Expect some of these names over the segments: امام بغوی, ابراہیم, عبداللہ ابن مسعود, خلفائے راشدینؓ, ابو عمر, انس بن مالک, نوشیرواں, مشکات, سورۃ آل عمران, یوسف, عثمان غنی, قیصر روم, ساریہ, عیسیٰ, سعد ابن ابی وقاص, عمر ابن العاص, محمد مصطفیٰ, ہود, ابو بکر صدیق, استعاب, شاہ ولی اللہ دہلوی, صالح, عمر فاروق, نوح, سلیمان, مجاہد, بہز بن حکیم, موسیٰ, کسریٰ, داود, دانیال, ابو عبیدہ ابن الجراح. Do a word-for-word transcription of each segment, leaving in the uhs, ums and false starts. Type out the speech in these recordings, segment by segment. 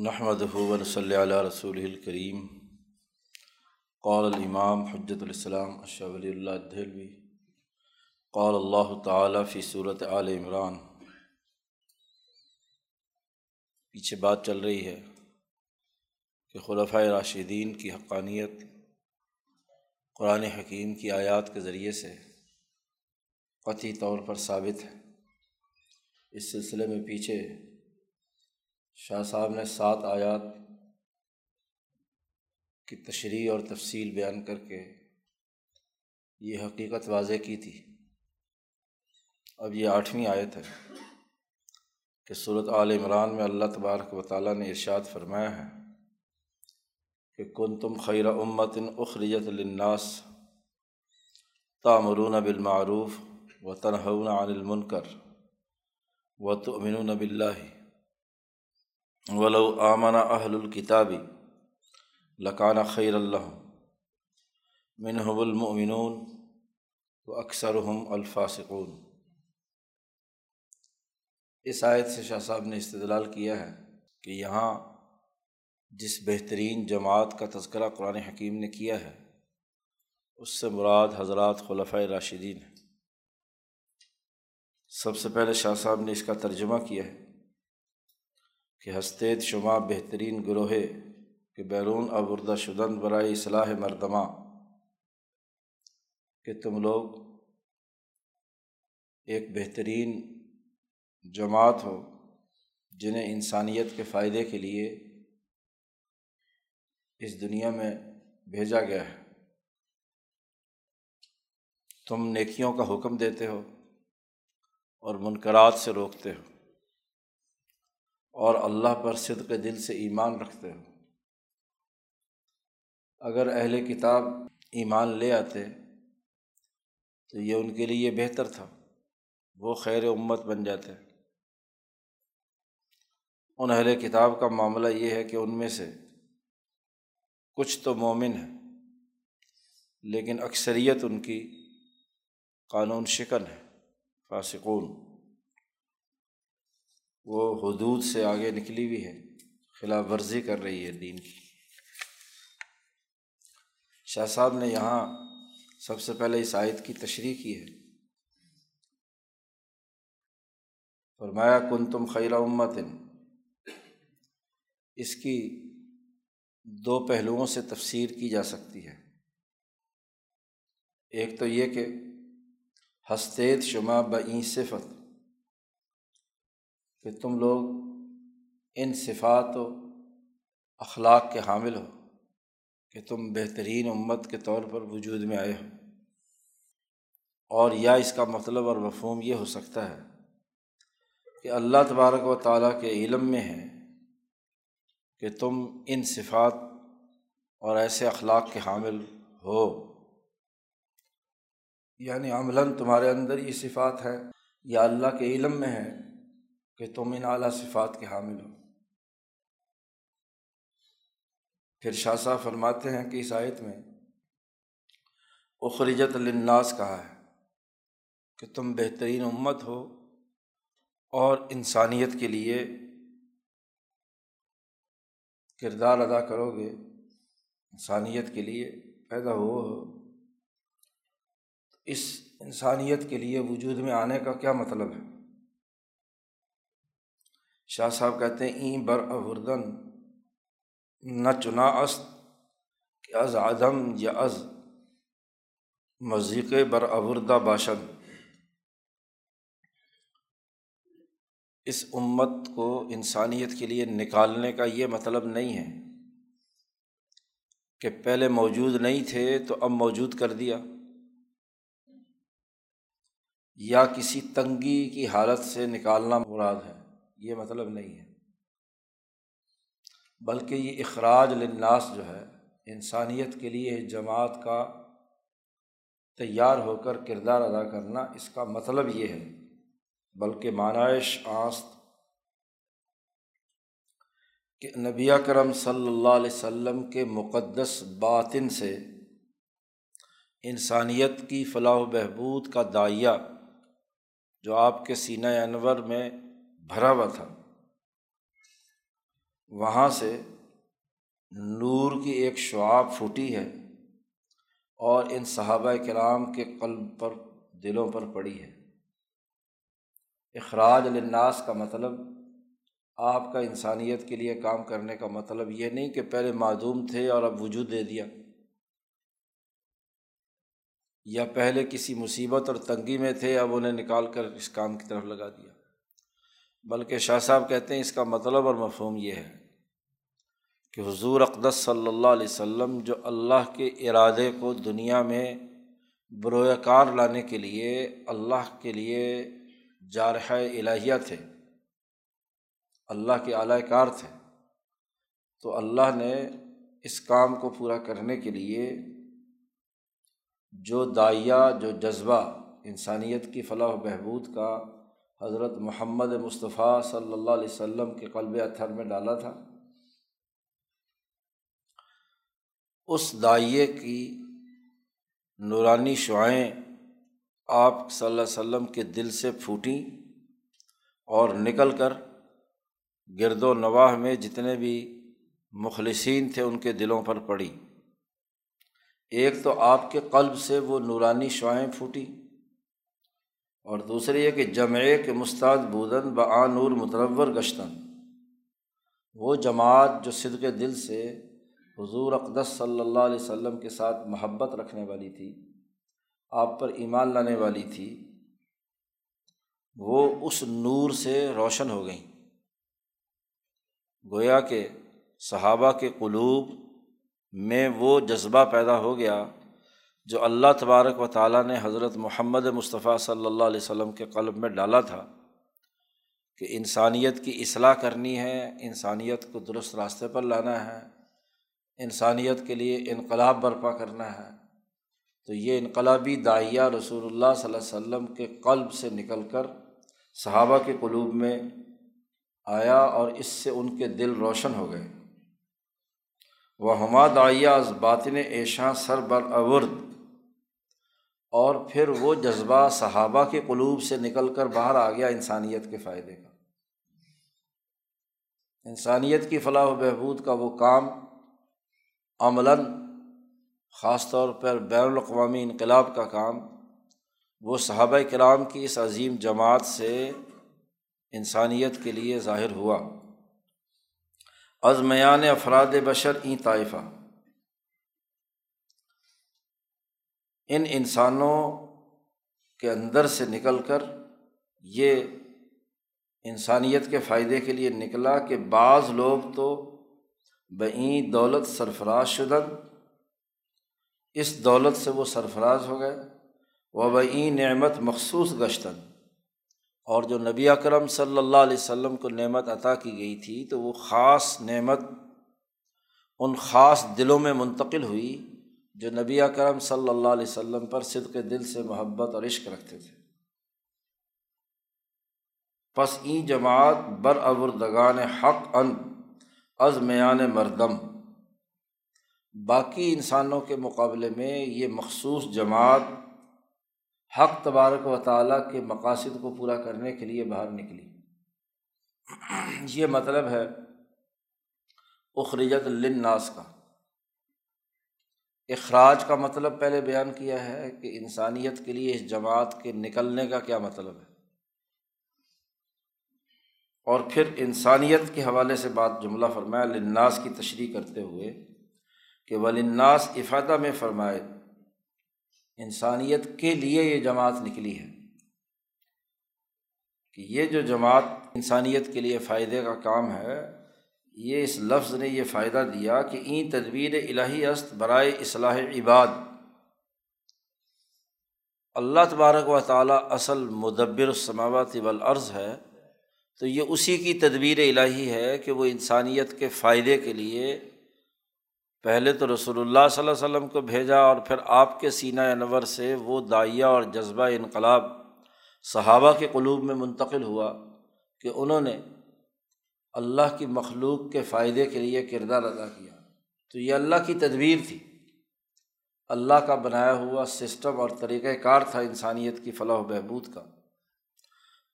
نحمدہ و نصلی علی رسولہ الکریم. قال الامام حجۃ الاسلام شاہ ولی اللہ دہلوی قال اللہ تعالی فی سورۃ آل عمران. پیچھے بات چل رہی ہے کہ خلفائے راشدین کی حقانیت قرآن حکیم کی آیات کے ذریعے سے قطعی طور پر ثابت ہے. اس سلسلے میں پیچھے شاہ صاحب نے سات آیات کی تشریح اور تفصیل بیان کر کے یہ حقیقت واضح کی تھی. اب یہ آٹھویں آیت ہے کہ سورۃ آل عمران میں اللہ تبارک و تعالیٰ نے ارشاد فرمایا ہے کہ کنتم خیر امۃ اخرجت للناس تأمرون بالمعروف وتنہون عن المنکر وتؤمنون باللہ ولو آمن اہل الکتاب لکان خیر لہم منہم المؤمنون واکثرہم الفاسقون. اس آیت سے شاہ صاحب نے استدلال کیا ہے کہ یہاں جس بہترین جماعت کا تذکرہ قرآن حکیم نے کیا ہے اس سے مراد حضرات خلفائے راشدین ہیں. سب سے پہلے شاہ صاحب نے اس کا ترجمہ کیا ہے کہ ہستید شما بہترین گروہے کہ بیرون آوردہ شدن برائے اصلاح مردمہ، کہ تم لوگ ایک بہترین جماعت ہو جنہیں انسانیت کے فائدے کے لیے اس دنیا میں بھیجا گیا ہے. تم نیکیوں کا حکم دیتے ہو اور منکرات سے روکتے ہو اور اللہ پر صدق دل سے ایمان رکھتے ہو. اگر اہل کتاب ایمان لے آتے تو یہ ان کے لیے بہتر تھا، وہ خیر امت بن جاتے. ان اہل کتاب کا معاملہ یہ ہے کہ ان میں سے کچھ تو مومن ہیں لیکن اکثریت ان کی قانون شکن ہے، فاسقون، وہ حدود سے آگے نکلی ہوئی ہے، خلاف ورزی کر رہی ہے دین کی. شاہ صاحب نے یہاں سب سے پہلے اس آیت کی تشریح کی ہے. فرمایا کنتم خیر امت، اس کی دو پہلوؤں سے تفسیر کی جا سکتی ہے. ایک تو یہ کہ ہستید شما بعین صفت، کہ تم لوگ ان صفات و اخلاق کے حامل ہو کہ تم بہترین امت کے طور پر وجود میں آئے ہو. اور یا اس کا مطلب اور مفہوم یہ ہو سکتا ہے کہ اللہ تبارک و تعالیٰ کے علم میں ہے کہ تم ان صفات اور ایسے اخلاق کے حامل ہو، یعنی عملاً تمہارے اندر یہ صفات ہیں یا اللہ کے علم میں ہے کہ تم ان اعلیٰ صفات کے حامل ہو. پھر شاہ صاحب فرماتے ہیں کہ اس آیت میں اخرجت للناس کہا ہے کہ تم بہترین امت ہو اور انسانیت کے لیے کردار ادا کرو گے، انسانیت کے لیے پیدا ہو. اس انسانیت کے لیے وجود میں آنے کا کیا مطلب ہے؟ شاہ صاحب کہتے ہیں این بر آوردن نہ چنا است کہ از عدم یا از مضیق بر آوردہ باشند. اس امت کو انسانیت کے لیے نکالنے کا یہ مطلب نہیں ہے کہ پہلے موجود نہیں تھے تو اب موجود کر دیا، یا کسی تنگی کی حالت سے نکالنا مراد ہے، یہ مطلب نہیں ہے. بلکہ یہ اخراج للناس جو ہے انسانیت کے لیے جماعت کا تیار ہو کر کردار ادا کرنا، اس کا مطلب یہ ہے، بلکہ معنائش آست کہ نبی اکرم صلی اللہ علیہ وسلم کے مقدس باطن سے انسانیت کی فلاح و بہبود کا داعیہ جو آپ کے سینہ انور میں بھرا ہوا تھا، وہاں سے نور کی ایک شعاع پھوٹی ہے اور ان صحابہ کرام کے قلب پر، دلوں پر پڑی ہے۔ اخراج للناس کا مطلب، آپ کا انسانیت کے لیے کام کرنے کا مطلب یہ نہیں کہ پہلے معدوم تھے اور اب وجود دے دیا، یا پہلے کسی مصیبت اور تنگی میں تھے اب انہیں نکال کر اس کام کی طرف لگا دیا، بلکہ شاہ صاحب کہتے ہیں اس کا مطلب اور مفہوم یہ ہے کہ حضور اقدس صلی اللہ علیہ وسلم جو اللہ کے ارادے کو دنیا میں بروئے کار لانے کے لیے اللہ کے لیے جارحہ الہیہ تھے، اللہ کے اعلی کار تھے، تو اللہ نے اس کام کو پورا کرنے کے لیے جو داعیہ، جو جذبہ انسانیت کی فلاح و بہبود کا حضرت محمد مصطفیٰ صلی اللہ علیہ وسلم کے قلب اطہر میں ڈالا تھا، اس داعیے کی نورانی شعائیں آپ صلی اللہ علیہ وسلم کے دل سے پھوٹیں اور نکل کر گرد و نواح میں جتنے بھی مخلصین تھے ان کے دلوں پر پڑی۔ ایک تو آپ کے قلب سے وہ نورانی شعائیں پھوٹی، اور دوسری یہ کہ جمعے کے مستعد بودن بآ نور متنور گشتن، وہ جماعت جو صدق دل سے حضور اقدس صلی اللہ علیہ وسلم کے ساتھ محبت رکھنے والی تھی، آپ پر ایمان لانے والی تھی، وہ اس نور سے روشن ہو گئیں۔ گویا کہ صحابہ کے قلوب میں وہ جذبہ پیدا ہو گیا جو اللہ تبارک و تعالیٰ نے حضرت محمد مصطفیٰ صلی اللہ علیہ وسلم کے قلب میں ڈالا تھا کہ انسانیت کی اصلاح کرنی ہے، انسانیت کو درست راستے پر لانا ہے، انسانیت کے لیے انقلاب برپا کرنا ہے۔ تو یہ انقلابی داعیہ رسول اللہ صلی اللہ علیہ وسلم کے قلب سے نکل کر صحابہ کے قلوب میں آیا اور اس سے ان کے دل روشن ہو گئے۔ وہما داعیہ از باطن ایشاں سر بر آورد، اور پھر وہ جذبہ صحابہ کے قلوب سے نکل کر باہر آ گیا انسانیت کے فائدے کا، انسانیت کی فلاح و بہبود کا وہ کام عملاً، خاص طور پر بین الاقوامی انقلاب کا کام، وہ صحابہ کرام کی اس عظیم جماعت سے انسانیت کے لیے ظاہر ہوا۔ از میان افراد بشر این طائفہ، ان انسانوں کے اندر سے نکل کر یہ انسانیت کے فائدے کے لیے نکلا کہ بعض لوگ تو بعین دولت سرفراز شدن، اس دولت سے وہ سرفراز ہو گئے، و بعین نعمت مخصوص گشتن، اور جو نبی اکرم صلی اللہ علیہ وسلم کو نعمت عطا کی گئی تھی تو وہ خاص نعمت ان خاص دلوں میں منتقل ہوئی جو نبی اکرم صلی اللہ علیہ وسلم پر صدق دل سے محبت اور عشق رکھتے تھے۔ پس این جماعت برآوردگان حق ان از میان مردم، باقی انسانوں کے مقابلے میں یہ مخصوص جماعت حق تبارک و تعالیٰ کے مقاصد کو پورا کرنے کے لیے باہر نکلی۔ یہ مطلب ہے اخرجت للناس کا۔ اخراج کا مطلب پہلے بیان کیا ہے کہ انسانیت کے لیے اس جماعت کے نکلنے کا کیا مطلب ہے، اور پھر انسانیت کے حوالے سے بات جملہ فرمایا للناس کی تشریح کرتے ہوئے کہ وللناس افادہ میں فرمائے انسانیت کے لیے یہ جماعت نکلی ہے، کہ یہ جو جماعت انسانیت کے لیے فائدے کا کام ہے، یہ اس لفظ نے یہ فائدہ دیا کہ این تدبیر الہی است برائے اصلاح عباد۔ اللہ تبارک و تعالیٰ اصل مدبر السماوات والارض ہے، تو یہ اسی کی تدبیر الہی ہے کہ وہ انسانیت کے فائدے کے لیے پہلے تو رسول اللہ صلی اللہ علیہ وسلم کو بھیجا، اور پھر آپ کے سینہ انور سے وہ داعیہ اور جذبہ انقلاب صحابہ کے قلوب میں منتقل ہوا کہ انہوں نے اللہ کی مخلوق کے فائدے کے لیے کردار ادا کیا۔ تو یہ اللہ کی تدبیر تھی، اللہ کا بنایا ہوا سسٹم اور طریقۂ کار تھا انسانیت کی فلاح و بہبود کا۔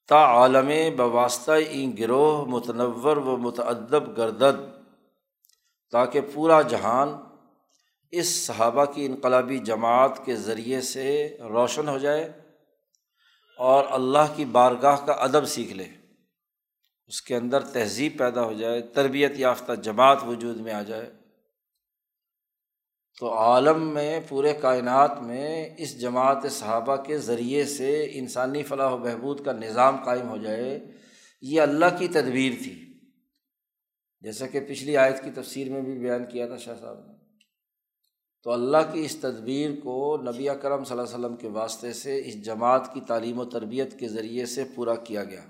تا عالم بواسطہ این گروہ متنور و متعدب گردد، تاکہ پورا جہان اس صحابہ کی انقلابی جماعت کے ذریعے سے روشن ہو جائے اور اللہ کی بارگاہ کا ادب سیکھ لے، اس کے اندر تہذیب پیدا ہو جائے، تربیت یافتہ جماعت وجود میں آ جائے۔ تو عالم میں، پورے کائنات میں اس جماعت صحابہ کے ذریعے سے انسانی فلاح و بہبود کا نظام قائم ہو جائے، یہ اللہ کی تدبیر تھی، جیسا کہ پچھلی آیت کی تفسیر میں بھی بیان کیا تھا شاہ صاحب نے۔ تو اللہ کی اس تدبیر کو نبی اکرم صلی اللہ علیہ وسلم کے واسطے سے اس جماعت کی تعلیم و تربیت کے ذریعے سے پورا کیا گیا۔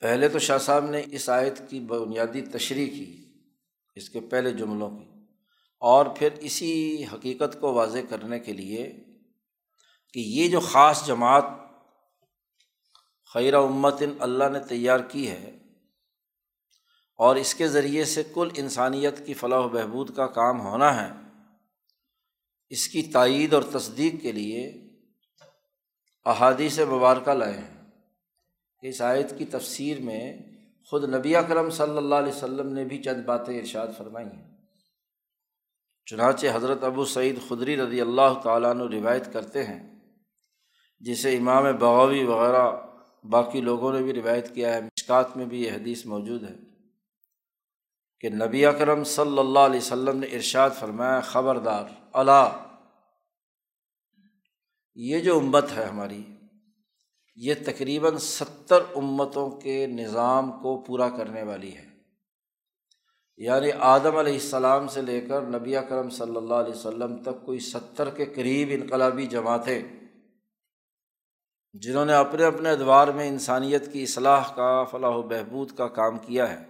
پہلے تو شاہ صاحب نے اس آیت کی بنیادی تشریح کی، اس کے پہلے جملوں کی، اور پھر اسی حقیقت کو واضح کرنے کے لیے کہ یہ جو خاص جماعت خیرہ امت اللہ نے تیار کی ہے اور اس کے ذریعے سے کل انسانیت کی فلاح و بہبود کا کام ہونا ہے، اس کی تائید اور تصدیق کے لیے احادیث مبارکہ لائے ہیں کہ اس آیت کی تفسیر میں خود نبی اکرم صلی اللہ علیہ وسلم نے بھی چند باتیں ارشاد فرمائی ہیں۔ چنانچہ حضرت ابو سعید خدری رضی اللہ تعالیٰ عنہ روایت کرتے ہیں، جسے امام بغوی وغیرہ باقی لوگوں نے بھی روایت کیا ہے، مشکات میں بھی یہ حدیث موجود ہے کہ نبی اکرم صلی اللہ علیہ وسلم نے ارشاد فرمایا، خبردار الا، یہ جو امت ہے ہماری، یہ تقریباً ستر امتوں کے نظام کو پورا کرنے والی ہے، یعنی آدم علیہ السلام سے لے کر نبی اکرم صلی اللہ علیہ وسلم تک کوئی ستر کے قریب انقلابی جماعتیں جنہوں نے اپنے اپنے ادوار میں انسانیت کی اصلاح کا، فلاح و بہبود کا کام کیا ہے،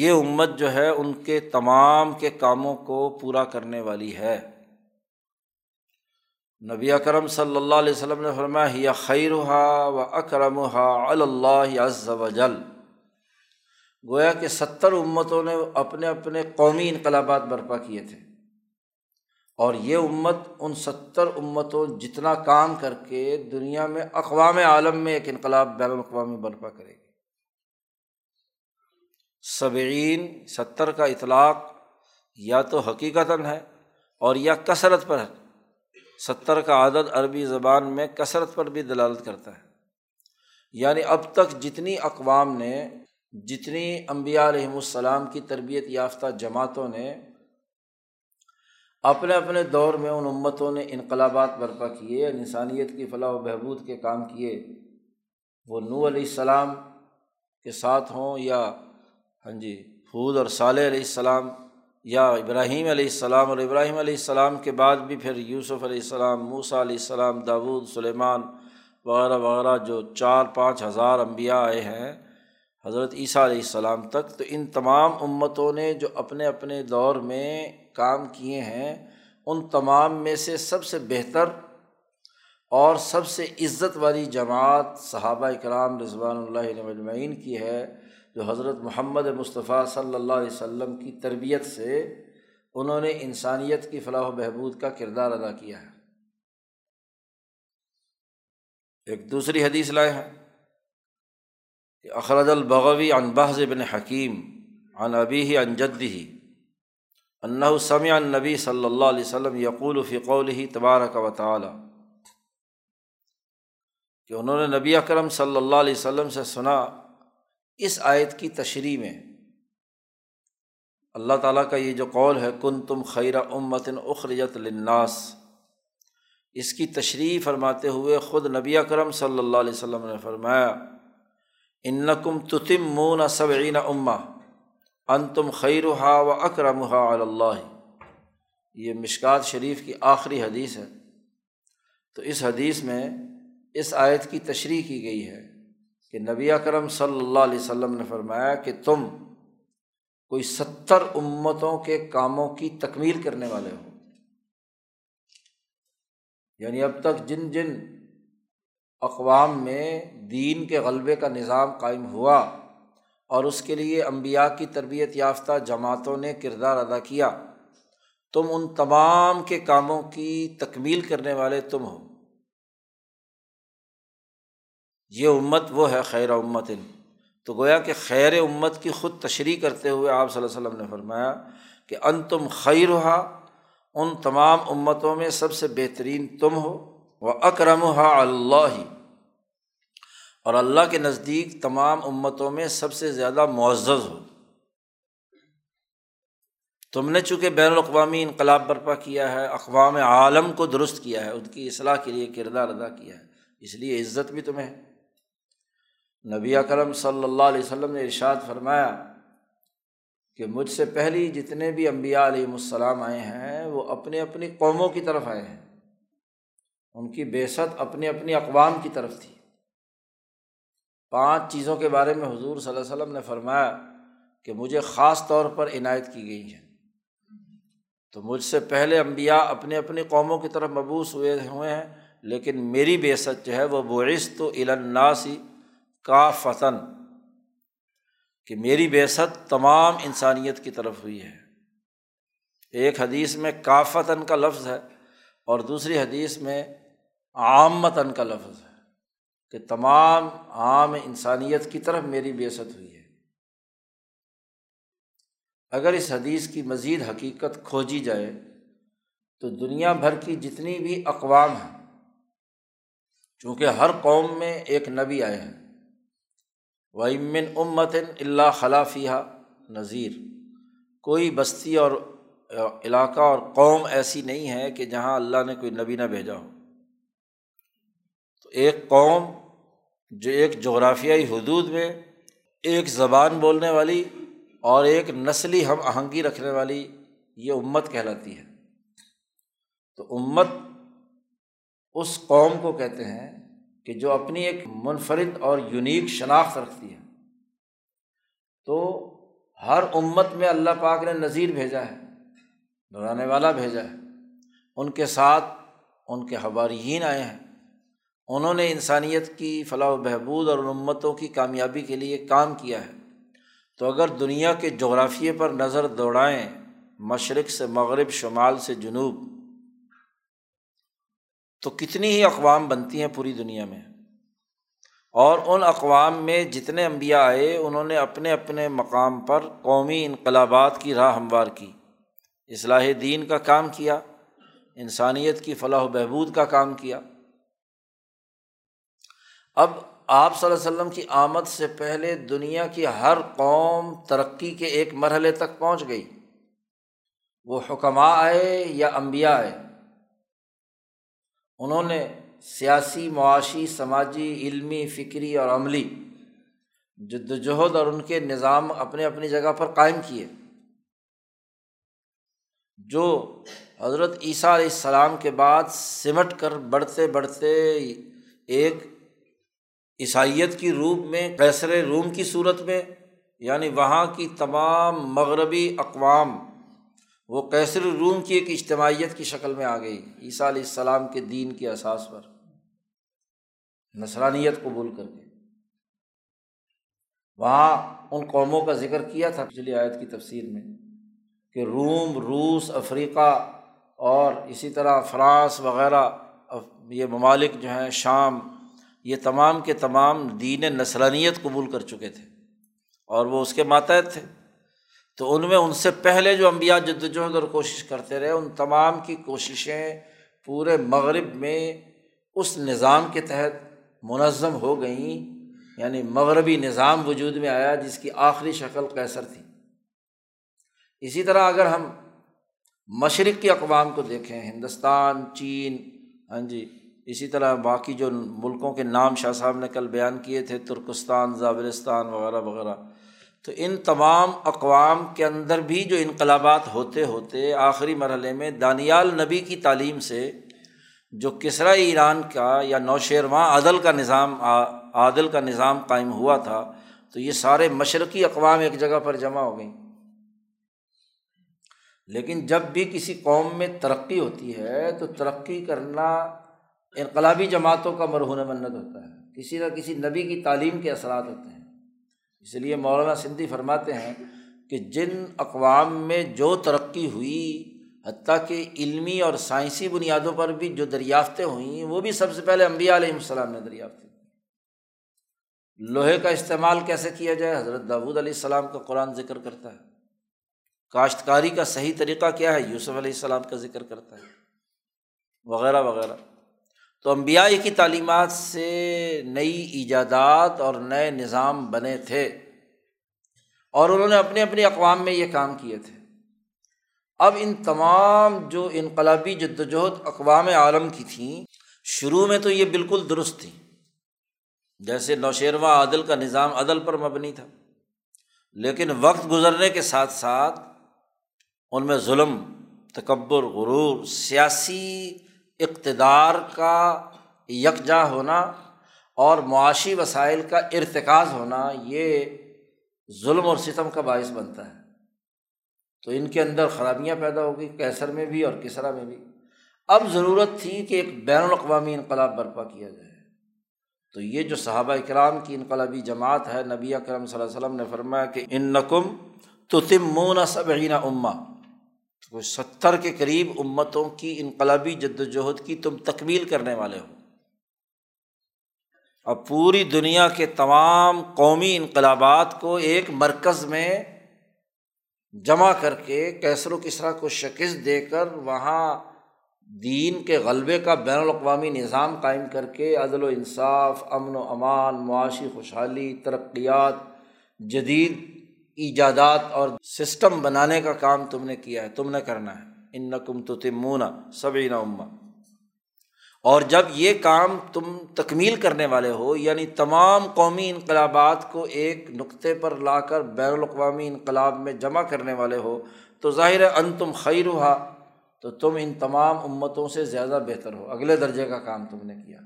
یہ امت جو ہے ان کے تمام کے کاموں کو پورا کرنے والی ہے۔ نبی اکرم صلی اللہ علیہ وسلم نے فرمایا، ہی خیرہا و اکرمہا علی اللہ عز و جل، گویا کہ ستر امتوں نے اپنے اپنے قومی انقلابات برپا کیے تھے، اور یہ امت ان ستر امتوں جتنا کام کر کے دنیا میں، اقوام عالم میں ایک انقلاب بین الاقوامی برپا کرے گی۔ سبعین، ستر کا اطلاق یا تو حقیقتاً ہے اور یا کثرت پر ہے۔ ستر کا عدد عربی زبان میں کثرت پر بھی دلالت کرتا ہے، یعنی اب تک جتنی اقوام نے، جتنی انبیاء علیہم السلام کی تربیت یافتہ جماعتوں نے اپنے اپنے دور میں، ان امتوں نے انقلابات برپا کیے، انسانیت کی فلاح و بہبود کے کام کیے، وہ نوح علیہ السلام کے ساتھ ہوں یا ہاں جی ہود اور صالح علیہ السلام، یا ابراہیم علیہ السلام، اور ابراہیم علیہ السلام کے بعد بھی پھر یوسف علیہ السلام، موسیٰ علیہ السلام، داود، سلیمان وغیرہ وغیرہ، جو چار پانچ ہزار انبیاء آئے ہیں حضرت عیسیٰ علیہ السلام تک۔ تو ان تمام امتوں نے جو اپنے اپنے دور میں کام کیے ہیں، ان تمام میں سے سب سے بہتر اور سب سے عزت والی جماعت صحابہ اکرام رضوان اللہ علیہم اجمعین کی ہے، جو حضرت محمد مصطفیٰ صلی اللہ علیہ وسلم کی تربیت سے انہوں نے انسانیت کی فلاح و بہبود کا کردار ادا کیا ہے۔ ایک دوسری حدیث لائے ہیں کہ اخرج البغوی عن بہز بن حکیم عن ابیہ عن جدہ انہ سمع النبی صلی اللہ علیہ وسلم یقول فی قولہ تبارک و تعالی، کہ انہوں نے نبی اکرم صلی اللہ علیہ وسلم سے سنا، اس آیت کی تشریح میں اللہ تعالیٰ کا یہ جو قول ہے، کنتم خیر امت اخرجت للناس، اس کی تشریح فرماتے ہوئے خود نبی اکرم صلی اللہ علیہ وسلم نے فرمایا، انکم تتمون سبعین امہ انتم خیرہا و اکرمہا علی اللہ، یہ مشکات شریف کی آخری حدیث ہے۔ تو اس حدیث میں اس آیت کی تشریح کی گئی ہے کہ نبی اکرم صلی اللہ علیہ وسلم نے فرمایا کہ تم کوئی ستر امتوں کے کاموں کی تکمیل کرنے والے ہو، یعنی اب تک جن جن اقوام میں دین کے غلبے کا نظام قائم ہوا اور اس کے لیے انبیاء کی تربیت یافتہ جماعتوں نے کردار ادا کیا، تم ان تمام کے کاموں کی تکمیل کرنے والے تم ہو۔ یہ امت وہ ہے خیر امت، تو گویا کہ خیر امت کی خود تشریح کرتے ہوئے آپ صلی اللہ علیہ وسلم نے فرمایا کہ انتم خیرہا، ان تمام امتوں میں سب سے بہترین تم ہو، واکرمہا اللہ، اور اللہ کے نزدیک تمام امتوں میں سب سے زیادہ معزز ہو۔ تم نے چونکہ بین الاقوامی انقلاب برپا کیا ہے، اقوام عالم کو درست کیا ہے، ان کی اصلاح کے لیے کردار ادا کیا ہے، اس لیے عزت بھی تمہیں۔ نبی اکرم صلی اللہ علیہ وسلم نے ارشاد فرمایا کہ مجھ سے پہلی جتنے بھی انبیاء علیہ السلام آئے ہیں وہ اپنے اپنی قوموں کی طرف آئے ہیں، ان کی بعثت اپنی اپنی اقوام کی طرف تھی۔ پانچ چیزوں کے بارے میں حضور صلی اللہ علیہ وسلم نے فرمایا کہ مجھے خاص طور پر عنایت کی گئی ہے، تو مجھ سے پہلے انبیاء اپنے اپنی قوموں کی طرف مبعوث ہوئے ہوئے ہیں، لیکن میری بعثت جو ہے وہ بعثت الی الناس کافۃً، کہ میری بعثت تمام انسانیت کی طرف ہوئی ہے۔ ایک حدیث میں کافۃً کا لفظ ہے اور دوسری حدیث میں عامۃً کا لفظ ہے کہ تمام عام انسانیت کی طرف میری بعثت ہوئی ہے۔ اگر اس حدیث کی مزید حقیقت کھوجی جائے تو دنیا بھر کی جتنی بھی اقوام ہیں، چونکہ ہر قوم میں ایک نبی آئے ہیں، وَإِن مِّن أُمَّةٍ إِلَّا خَلَا فِيهَا نَذِيرٌ، کوئی بستی اور علاقہ اور قوم ایسی نہیں ہے کہ جہاں اللہ نے کوئی نبی نہ بھیجا ہو۔ تو ایک قوم جو ایک جغرافیائی حدود میں ایک زبان بولنے والی اور ایک نسلی ہم آہنگی رکھنے والی یہ امت کہلاتی ہے۔ تو امت اس قوم کو کہتے ہیں کہ جو اپنی ایک منفرد اور یونیک شناخت رکھتی ہے۔ تو ہر امت میں اللہ پاک نے نذیر بھیجا ہے، ڈرانے والا بھیجا ہے، ان کے ساتھ ان کے حواریین آئے ہیں، انہوں نے انسانیت کی فلاح و بہبود اور ان امتوں کی کامیابی کے لیے کام کیا ہے۔ تو اگر دنیا کے جغرافیے پر نظر دوڑائیں، مشرق سے مغرب، شمال سے جنوب، تو کتنی ہی اقوام بنتی ہیں پوری دنیا میں، اور ان اقوام میں جتنے انبیاء آئے انہوں نے اپنے اپنے مقام پر قومی انقلابات کی راہ ہموار کی، اصلاح دین کا کام کیا، انسانیت کی فلاح و بہبود کا کام کیا۔ اب آپ صلی اللہ علیہ وسلم کی آمد سے پہلے دنیا کی ہر قوم ترقی کے ایک مرحلے تک پہنچ گئی، وہ حکماء آئے یا انبیاء آئے، انہوں نے سیاسی، معاشی، سماجی، علمی، فکری اور عملی جدوجہد اور ان کے نظام اپنے اپنی جگہ پر قائم کیے۔ جو حضرت عیسیٰ علیہ السلام کے بعد سمٹ کر بڑھتے بڑھتے ایک عیسائیت کی روپ میں، قیصر روم کی صورت میں، یعنی وہاں کی تمام مغربی اقوام وہ قیصر روم کی ایک اجتماعیت کی شکل میں آ گئی، عیسیٰ علیہ السلام کے دین کے اساس پر نصرانیت قبول کر کے۔ وہاں ان قوموں کا ذکر کیا تھا پچھلی آیت کی تفسیر میں کہ روم، روس، افریقہ اور اسی طرح فرانس وغیرہ یہ ممالک جو ہیں، شام، یہ تمام کے تمام دین نصرانیت قبول کر چکے تھے اور وہ اس کے ماتحت تھے۔ تو ان میں ان سے پہلے جو انبیاء جدوجہد اور کوشش کرتے رہے، ان تمام کی کوششیں پورے مغرب میں اس نظام کے تحت منظم ہو گئیں، یعنی مغربی نظام وجود میں آیا جس کی آخری شکل قیصر تھی۔ اسی طرح اگر ہم مشرق کی اقوام کو دیکھیں، ہندوستان، چین، ہاں جی، اسی طرح باقی جو ملکوں کے نام شاہ صاحب نے کل بیان کیے تھے، ترکستان، زابلستان وغیرہ وغیرہ، تو ان تمام اقوام کے اندر بھی جو انقلابات ہوتے ہوتے آخری مرحلے میں دانیال نبی کی تعلیم سے جو کسریٰ ایران کا یا نوشیرواں عدل کا نظام عادل کا نظام قائم ہوا تھا، تو یہ سارے مشرقی اقوام ایک جگہ پر جمع ہو گئیں۔ لیکن جب بھی کسی قوم میں ترقی ہوتی ہے تو ترقی کرنا انقلابی جماعتوں کا مرہون منت ہوتا ہے، کسی نہ کسی نبی کی تعلیم کے اثرات ہوتے ہیں۔ اس لیے مولانا سندھی فرماتے ہیں کہ جن اقوام میں جو ترقی ہوئی، حتیٰ کہ علمی اور سائنسی بنیادوں پر بھی جو دریافتیں ہوئیں، وہ بھی سب سے پہلے انبیاء علیہ السلام نے دریافت کی۔ لوہے کا استعمال کیسے کیا جائے، حضرت داود علیہ السلام کا قرآن ذکر کرتا ہے۔ کاشتکاری کا صحیح طریقہ کیا ہے، یوسف علیہ السلام کا ذکر کرتا ہے، وغیرہ وغیرہ۔ تو انبیاء کی تعلیمات سے نئی ایجادات اور نئے نظام بنے تھے، اور انہوں نے اپنے اپنے اقوام میں یہ کام کیے تھے۔ اب ان تمام جو انقلابی جدوجہد اقوام عالم کی تھیں، شروع میں تو یہ بالکل درست تھیں، جیسے نوشیرواں عادل کا نظام عدل پر مبنی تھا، لیکن وقت گزرنے کے ساتھ ساتھ ان میں ظلم، تکبر، غرور، سیاسی اقتدار کا یکجا ہونا اور معاشی وسائل کا ارتکاز ہونا، یہ ظلم اور ستم کا باعث بنتا ہے۔ تو ان کے اندر خرابیاں پیدا ہو گئی، قیصر میں بھی اور کسریٰ میں بھی۔ اب ضرورت تھی کہ ایک بین الاقوامی انقلاب برپا کیا جائے۔ تو یہ جو صحابہ اکرام کی انقلابی جماعت ہے، نبی اکرم صلی اللہ علیہ وسلم نے فرمایا کہ انکم تتمون سبعین امہ، کوئی ستر کے قریب امتوں کی انقلابی جدوجہد کی تم تکمیل کرنے والے ہو۔ اور پوری دنیا کے تمام قومی انقلابات کو ایک مرکز میں جمع کر کے کیسر و کسریٰ کو شکست دے کر وہاں دین کے غلبے کا بین الاقوامی نظام قائم کر کے عدل و انصاف، امن و امان، معاشی خوشحالی، ترقیات، جدید ایجادات اور سسٹم بنانے کا کام تم نے کیا ہے، تم نے کرنا ہے۔ انکم تتمون سبعین امہ، اور جب یہ کام تم تکمیل کرنے والے ہو، یعنی تمام قومی انقلابات کو ایک نقطے پر لا کر بین الاقوامی انقلاب میں جمع کرنے والے ہو، تو ظاہر ہے انتم خیرہا، تو تم ان تمام امتوں سے زیادہ بہتر ہو، اگلے درجے کا کام تم نے کیا،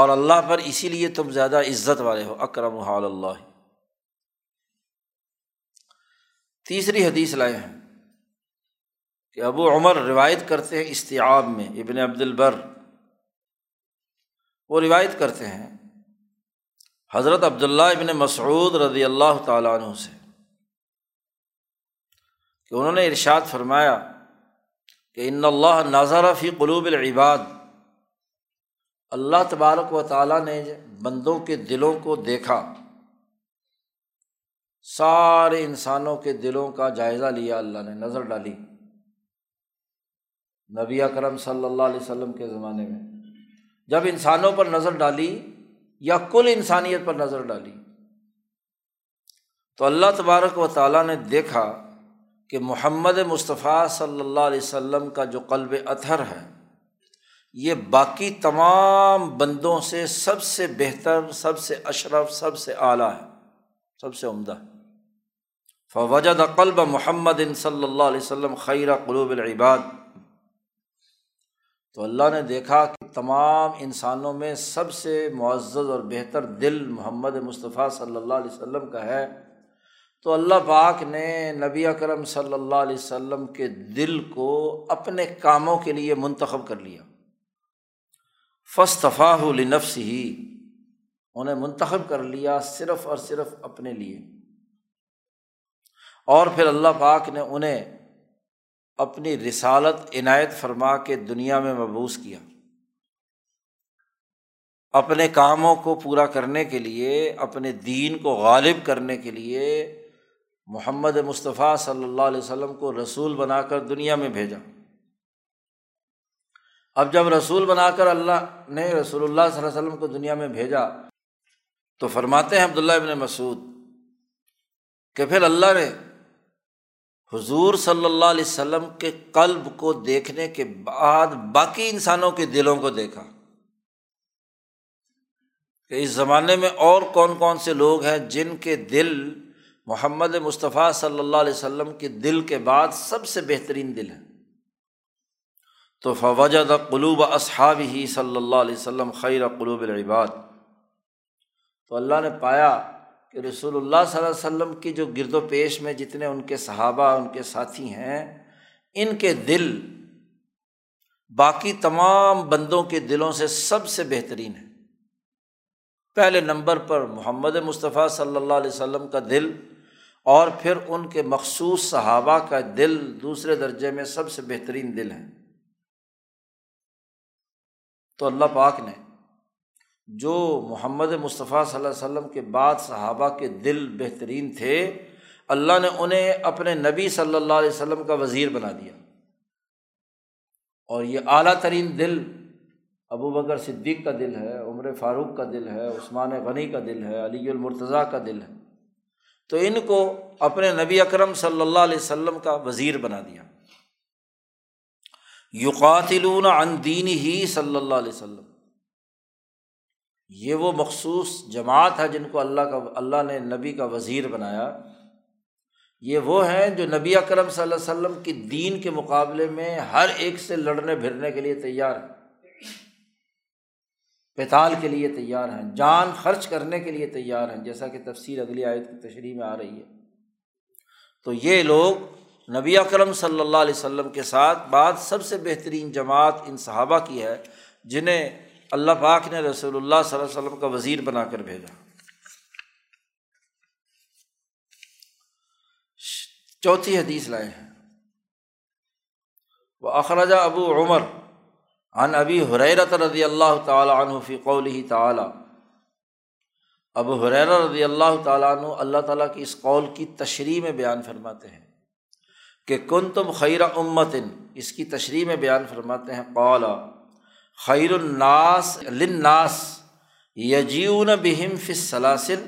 اور اللہ پر اسی لیے تم زیادہ عزت والے ہو، اکرمہا علی اللہ۔ تیسری حدیث لائے ہیں کہ ابو عمر روایت کرتے ہیں استعاب میں، ابن عبد البر وہ روایت کرتے ہیں حضرت عبداللہ ابن مسعود رضی اللہ تعالیٰ عنہ سے، کہ انہوں نے ارشاد فرمایا کہ ان اللہ نظر فی قلوب العباد، اللہ تبارک و تعالیٰ نے بندوں کے دلوں کو دیکھا، سارے انسانوں کے دلوں کا جائزہ لیا، اللہ نے نظر ڈالی نبی اکرم صلی اللہ علیہ وسلم کے زمانے میں۔ جب انسانوں پر نظر ڈالی یا کل انسانیت پر نظر ڈالی تو اللہ تبارک و تعالیٰ نے دیکھا کہ محمد مصطفیٰ صلی اللہ علیہ وسلم کا جو قلب اطہر ہے، یہ باقی تمام بندوں سے سب سے بہتر، سب سے اشرف، سب سے اعلیٰ ہے، سب سے عمدہ۔ فوجد قلب محمد صلی اللہ علیہ وسلم خیر قلوب العباد، تو اللہ نے دیکھا کہ تمام انسانوں میں سب سے معزز اور بہتر دل محمد مصطفیٰ صلی اللہ علیہ وسلم کا ہے۔ تو اللہ پاک نے نبی اکرم صلی اللہ علیہ وسلم کے دل کو اپنے کاموں کے لیے منتخب کر لیا، فاصطفاہ لنفسہ، انہیں منتخب کر لیا صرف اور صرف اپنے لیے، اور پھر اللہ پاک نے انہیں اپنی رسالت عنایت فرما کے دنیا میں مبعوث کیا، اپنے کاموں کو پورا کرنے کے لیے، اپنے دین کو غالب کرنے کے لیے محمد مصطفیٰ صلی اللہ علیہ وسلم کو رسول بنا کر دنیا میں بھیجا۔ اب جب رسول بنا کر اللہ نے رسول اللہ صلی اللہ علیہ وسلم کو دنیا میں بھیجا، تو فرماتے ہیں عبداللہ ابن مسعود کہ پھر اللہ نے حضور صلی اللہ علیہ وسلم کے قلب کو دیکھنے کے بعد باقی انسانوں کے دلوں کو دیکھا کہ اس زمانے میں اور کون کون سے لوگ ہیں جن کے دل محمد مصطفیٰ صلی اللہ علیہ وسلم کے دل کے بعد سب سے بہترین دل ہیں۔ تو فوجد قلوب اصحابہ صلی اللہ علیہ وسلم خیر قلوب العباد، تو اللہ نے پایا کہ رسول اللہ صلی اللہ علیہ وسلم کی جو گرد و پیش میں جتنے ان کے صحابہ، ان کے ساتھی ہیں، ان کے دل باقی تمام بندوں کے دلوں سے سب سے بہترین ہیں۔ پہلے نمبر پر محمد مصطفیٰ صلی اللہ علیہ وسلم کا دل، اور پھر ان کے مخصوص صحابہ کا دل دوسرے درجے میں سب سے بہترین دل ہے۔ تو اللہ پاک نے جو محمد مصطفیٰ صلی اللہ علیہ وسلم کے بعد صحابہ کے دل بہترین تھے، اللہ نے انہیں اپنے نبی صلی اللہ علیہ وسلم کا وزیر بنا دیا، اور یہ اعلیٰ ترین دل ابو بکر صدیق کا دل ہے، عمر فاروق کا دل ہے، عثمان غنی کا دل ہے، علی المرتضیٰ کا دل ہے، تو ان کو اپنے نبی اکرم صلی اللہ علیہ وسلم کا وزیر بنا دیا۔ یقاتلون عن دینہ صلی اللہ علیہ وسلم، یہ وہ مخصوص جماعت ہے جن کو اللہ کا اللہ نے نبی کا وزیر بنایا۔ یہ وہ ہیں جو نبی اکرم صلی اللہ علیہ وسلم کی دین کے مقابلے میں ہر ایک سے لڑنے بھیڑنے کے لیے تیار ہیں، قتال کے لیے تیار ہیں، جان خرچ کرنے کے لیے تیار ہیں، جیسا کہ تفسیر اگلی آیت کی تشریح میں آ رہی ہے۔ تو یہ لوگ نبی اکرم صلی اللہ علیہ وسلم کے ساتھ بعد سب سے بہترین جماعت ان صحابہ کی ہے، جنہیں اللہ پاک نے رسول اللہ صلی اللہ علیہ وسلم کا وزیر بنا کر بھیجا۔ چوتھی حدیث لائے ہیں، وَأَخْرَجَ ابو عمر عن ابی ہریرہ رضی اللہ تعالیٰ عنہ فی قوله تعالیٰ، ابو ہریرہ رضی اللہ تعالیٰ عنہ اللہ تعالیٰ کی اس قول کی تشریح میں بیان فرماتے ہیں کہ کنتم خیر امت، اس کی تشریح میں بیان فرماتے ہیں، قال خیر الناس للناس یجیون بہم فی السلاسل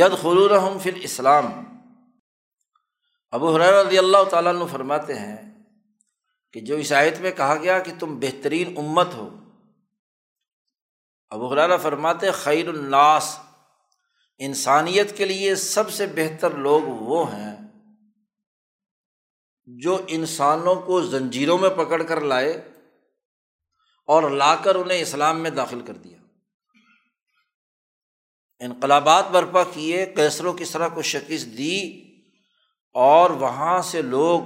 یدخلونہم فی الاسلام۔ ابو ہریرہ رضی اللہ تعالیٰ عنہ فرماتے ہیں کہ جو اس آیت میں کہا گیا کہ تم بہترین امت ہو، ابو ہریرہ فرماتے خیر الناس، انسانیت کے لیے سب سے بہتر لوگ وہ ہیں جو انسانوں کو زنجیروں میں پکڑ کر لائے اور لا کر انہیں اسلام میں داخل کر دیا، انقلابات برپا کیے، قیصر و کسریٰ کو شکست دی، اور وہاں سے لوگ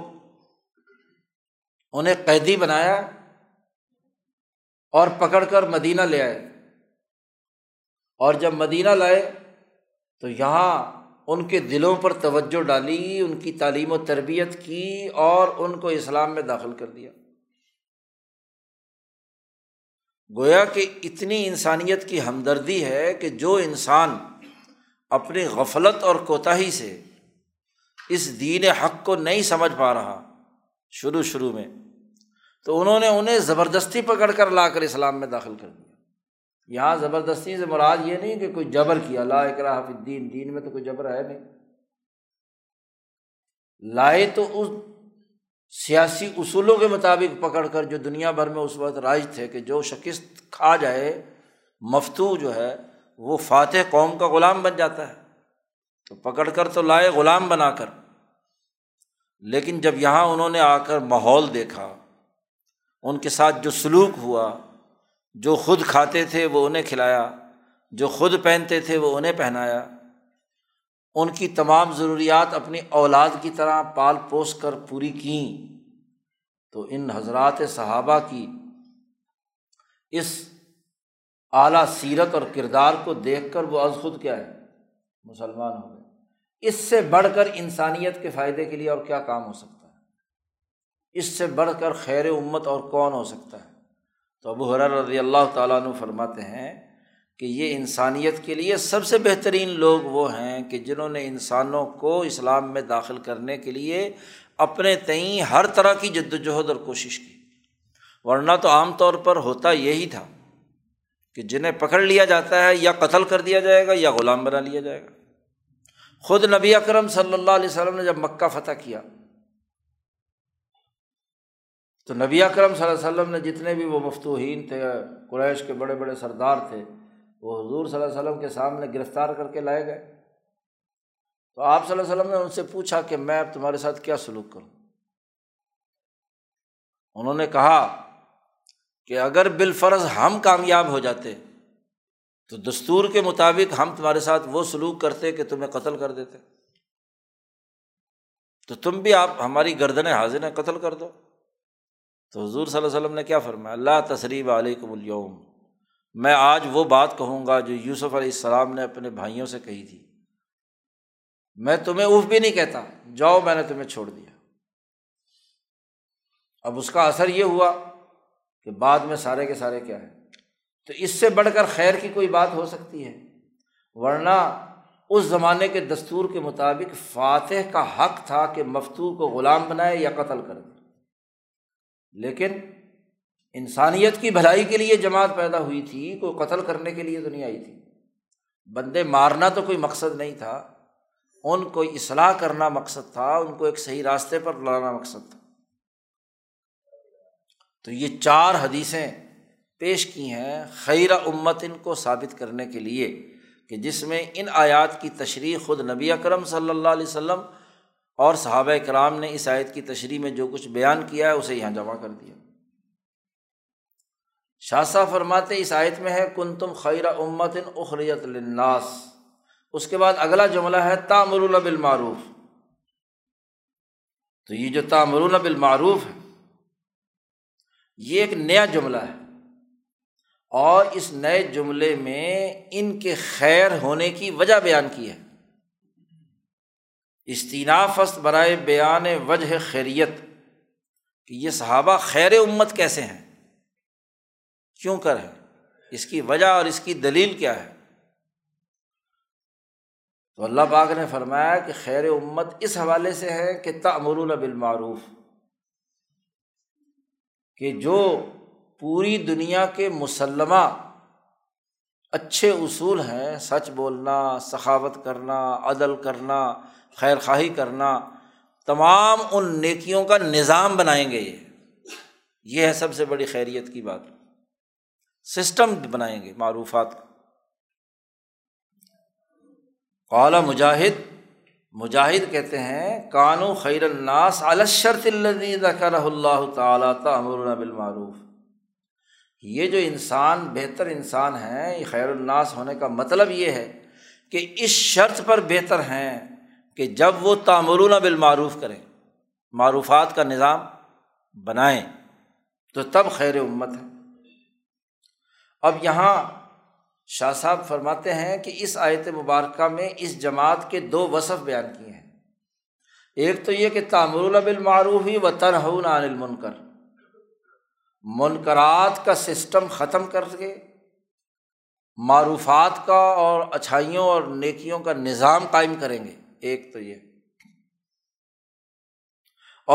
انہیں قیدی بنایا اور پکڑ کر مدینہ لے آئے، اور جب مدینہ لائے تو یہاں ان کے دلوں پر توجہ ڈالی، ان کی تعلیم و تربیت کی، اور ان کو اسلام میں داخل کر دیا۔ گویا کہ اتنی انسانیت کی ہمدردی ہے کہ جو انسان اپنی غفلت اور کوتاہی سے اس دین حق کو نہیں سمجھ پا رہا شروع شروع میں، تو انہوں نے انہیں زبردستی پکڑ کر لا کر اسلام میں داخل کر دیا۔ یہاں زبردستی سے مراد یہ نہیں کہ کوئی جبر کیا، لا اکراہ فی الدین، دین میں تو کوئی جبر ہے نہیں، لائے تو اس سیاسی اصولوں کے مطابق پکڑ کر جو دنیا بھر میں اس وقت رائج تھے، کہ جو شکست کھا جائے، مفتو جو ہے وہ فاتح قوم کا غلام بن جاتا ہے، تو پکڑ کر تو لائے غلام بنا کر، لیکن جب یہاں انہوں نے آ کر ماحول دیکھا، ان کے ساتھ جو سلوک ہوا، جو خود کھاتے تھے وہ انہیں کھلایا، جو خود پہنتے تھے وہ انہیں پہنایا، ان کی تمام ضروریات اپنی اولاد کی طرح پال پوس کر پوری کیں، تو ان حضرات صحابہ کی اس اعلیٰ سیرت اور کردار کو دیکھ کر وہ از خود کیا ہے، مسلمان ہو گئے۔ اس سے بڑھ کر انسانیت کے فائدے کے لیے اور کیا کام ہو سکتا ہے؟ اس سے بڑھ کر خیر امت اور کون ہو سکتا ہے؟ تو ابو ہریرہ رضی اللہ تعالیٰ عنہ فرماتے ہیں کہ یہ انسانیت کے لیے سب سے بہترین لوگ وہ ہیں کہ جنہوں نے انسانوں کو اسلام میں داخل کرنے کے لیے اپنے تئیں ہر طرح کی جد و جہد اور کوشش کی، ورنہ تو عام طور پر ہوتا یہی تھا کہ جنہیں پکڑ لیا جاتا ہے یا قتل کر دیا جائے گا یا غلام بنا لیا جائے گا۔ خود نبی اکرم صلی اللہ علیہ وسلم نے جب مکہ فتح کیا تو نبی اکرم صلی اللہ علیہ وسلم نے جتنے بھی وہ مفتوحین تھے، قریش کے بڑے بڑے سردار تھے، وہ حضور صلی اللہ علیہ وسلم کے سامنے گرفتار کر کے لائے گئے، تو آپ صلی اللہ علیہ وسلم نے ان سے پوچھا کہ میں اب تمہارے ساتھ کیا سلوک کروں؟ انہوں نے کہا کہ اگر بالفرض ہم کامیاب ہو جاتے تو دستور کے مطابق ہم تمہارے ساتھ وہ سلوک کرتے کہ تمہیں قتل کر دیتے، تو تم بھی آپ ہماری گردنیں حاضر ہیں، قتل کر دو۔ تو حضور صلی اللہ علیہ وسلم نے کیا فرمایا؟ لا تثریب علیکم الیوم، میں آج وہ بات کہوں گا جو یوسف علیہ السلام نے اپنے بھائیوں سے کہی تھی، میں تمہیں اوف بھی نہیں کہتا، جاؤ میں نے تمہیں چھوڑ دیا۔ اب اس کا اثر یہ ہوا کہ بعد میں سارے کے سارے کیا ہے، تو اس سے بڑھ کر خیر کی کوئی بات ہو سکتی ہے؟ ورنہ اس زمانے کے دستور کے مطابق فاتح کا حق تھا کہ مفتو کو غلام بنائے یا قتل کر دے، لیکن انسانیت کی بھلائی کے لیے جماعت پیدا ہوئی تھی، کوئی قتل کرنے کے لیے تو نہیں آئی تھی۔ بندے مارنا تو کوئی مقصد نہیں تھا، ان کو اصلاح کرنا مقصد تھا، ان کو ایک صحیح راستے پر لانا مقصد تھا۔ تو یہ چار حدیثیں پیش کی ہیں خیر امت ان کو ثابت کرنے کے لیے، کہ جس میں ان آیات کی تشریح خود نبی اکرم صلی اللہ علیہ وسلم اور صحابہ کرام نے اس آیت کی تشریح میں جو کچھ بیان کیا ہے اسے یہاں جمع کر دیا۔ شاہ صاحب فرماتے اس آیت میں ہے کنتم خیر امت اخرجت للناس، اس کے بعد اگلا جملہ ہے تأمرون بالمعروف۔ تو یہ جو تأمرون بالمعروف ہے یہ ایک نیا جملہ ہے، اور اس نئے جملے میں ان کے خیر ہونے کی وجہ بیان کی ہے، استیناف است برائے بیان وجہ خیریت، کہ یہ صحابہ خیر امت کیسے ہیں، کیوں کر ہے، اس کی وجہ اور اس کی دلیل کیا ہے۔ تو اللہ پاک نے فرمایا کہ خیر امت اس حوالے سے ہے کہ تأمرون بالمعروف، کہ جو پوری دنیا کے مسلمہ اچھے اصول ہیں، سچ بولنا، سخاوت کرنا، عدل کرنا، خیر خواہی کرنا، تمام ان نیکیوں کا نظام بنائیں گے، یہ یہ ہے سب سے بڑی خیریت کی بات، سسٹم بنائیں گے معروفات کا۔ قال مجاہد، مجاہد کہتے ہیں کانوا خیر الناس علی الشرط الذی ذکرہ اللہ تعالی تأمرون بالمعروف، یہ جو انسان بہتر انسان ہیں، یہ خیر الناس ہونے کا مطلب یہ ہے کہ اس شرط پر بہتر ہیں کہ جب وہ تأمرون بالمعروف کریں، معروفات کا نظام بنائیں، تو تب خیر امت ہے۔ اب یہاں شاہ صاحب فرماتے ہیں کہ اس آیت مبارکہ میں اس جماعت کے دو وصف بیان کیے ہیں، ایک تو یہ کہ تأمرون بالمعروف و تنہون عن المنکر، منکرات کا سسٹم ختم کر کے معروفات کا اور اچھائیوں اور نیکیوں کا نظام قائم کریں گے، ایک تو یہ،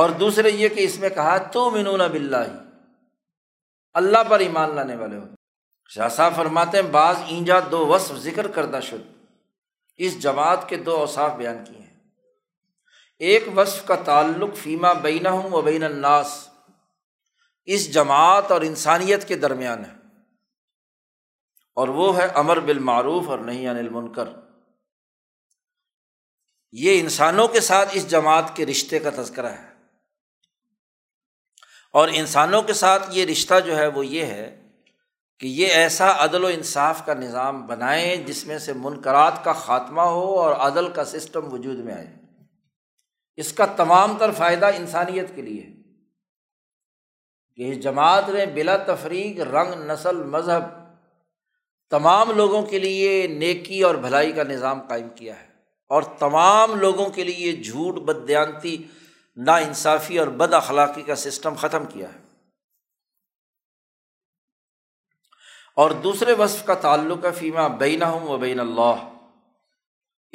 اور دوسرے یہ کہ اس میں کہا تؤمنون باللہ، اللہ پر ایمان لانے والے ہو۔ شاہ صاحب فرماتے ہیں بعض اینجا دو وصف ذکر کردہ شد، اس جماعت کے دو اوصاف بیان کیے ہیں، ایک وصف کا تعلق فیما بینہم و بین الناس، اس جماعت اور انسانیت کے درمیان ہے، اور وہ ہے امر بالمعروف اور نہی عن المنکر، یہ انسانوں کے ساتھ اس جماعت کے رشتے کا تذکرہ ہے، اور انسانوں کے ساتھ یہ رشتہ جو ہے وہ یہ ہے کہ یہ ایسا عدل و انصاف کا نظام بنائیں جس میں سے منکرات کا خاتمہ ہو اور عدل کا سسٹم وجود میں آئے، اس کا تمام تر فائدہ انسانیت کے لیے ہے کہ اس جماعت نے بلا تفریق رنگ، نسل، مذہب، تمام لوگوں کے لیے نیکی اور بھلائی کا نظام قائم کیا ہے، اور تمام لوگوں کے لیے جھوٹ، بددیانتی، ناانصافی اور بد اخلاقی کا سسٹم ختم کیا ہے۔ اور دوسرے وصف کا تعلق ہے فیما بینہم و بین اللہ،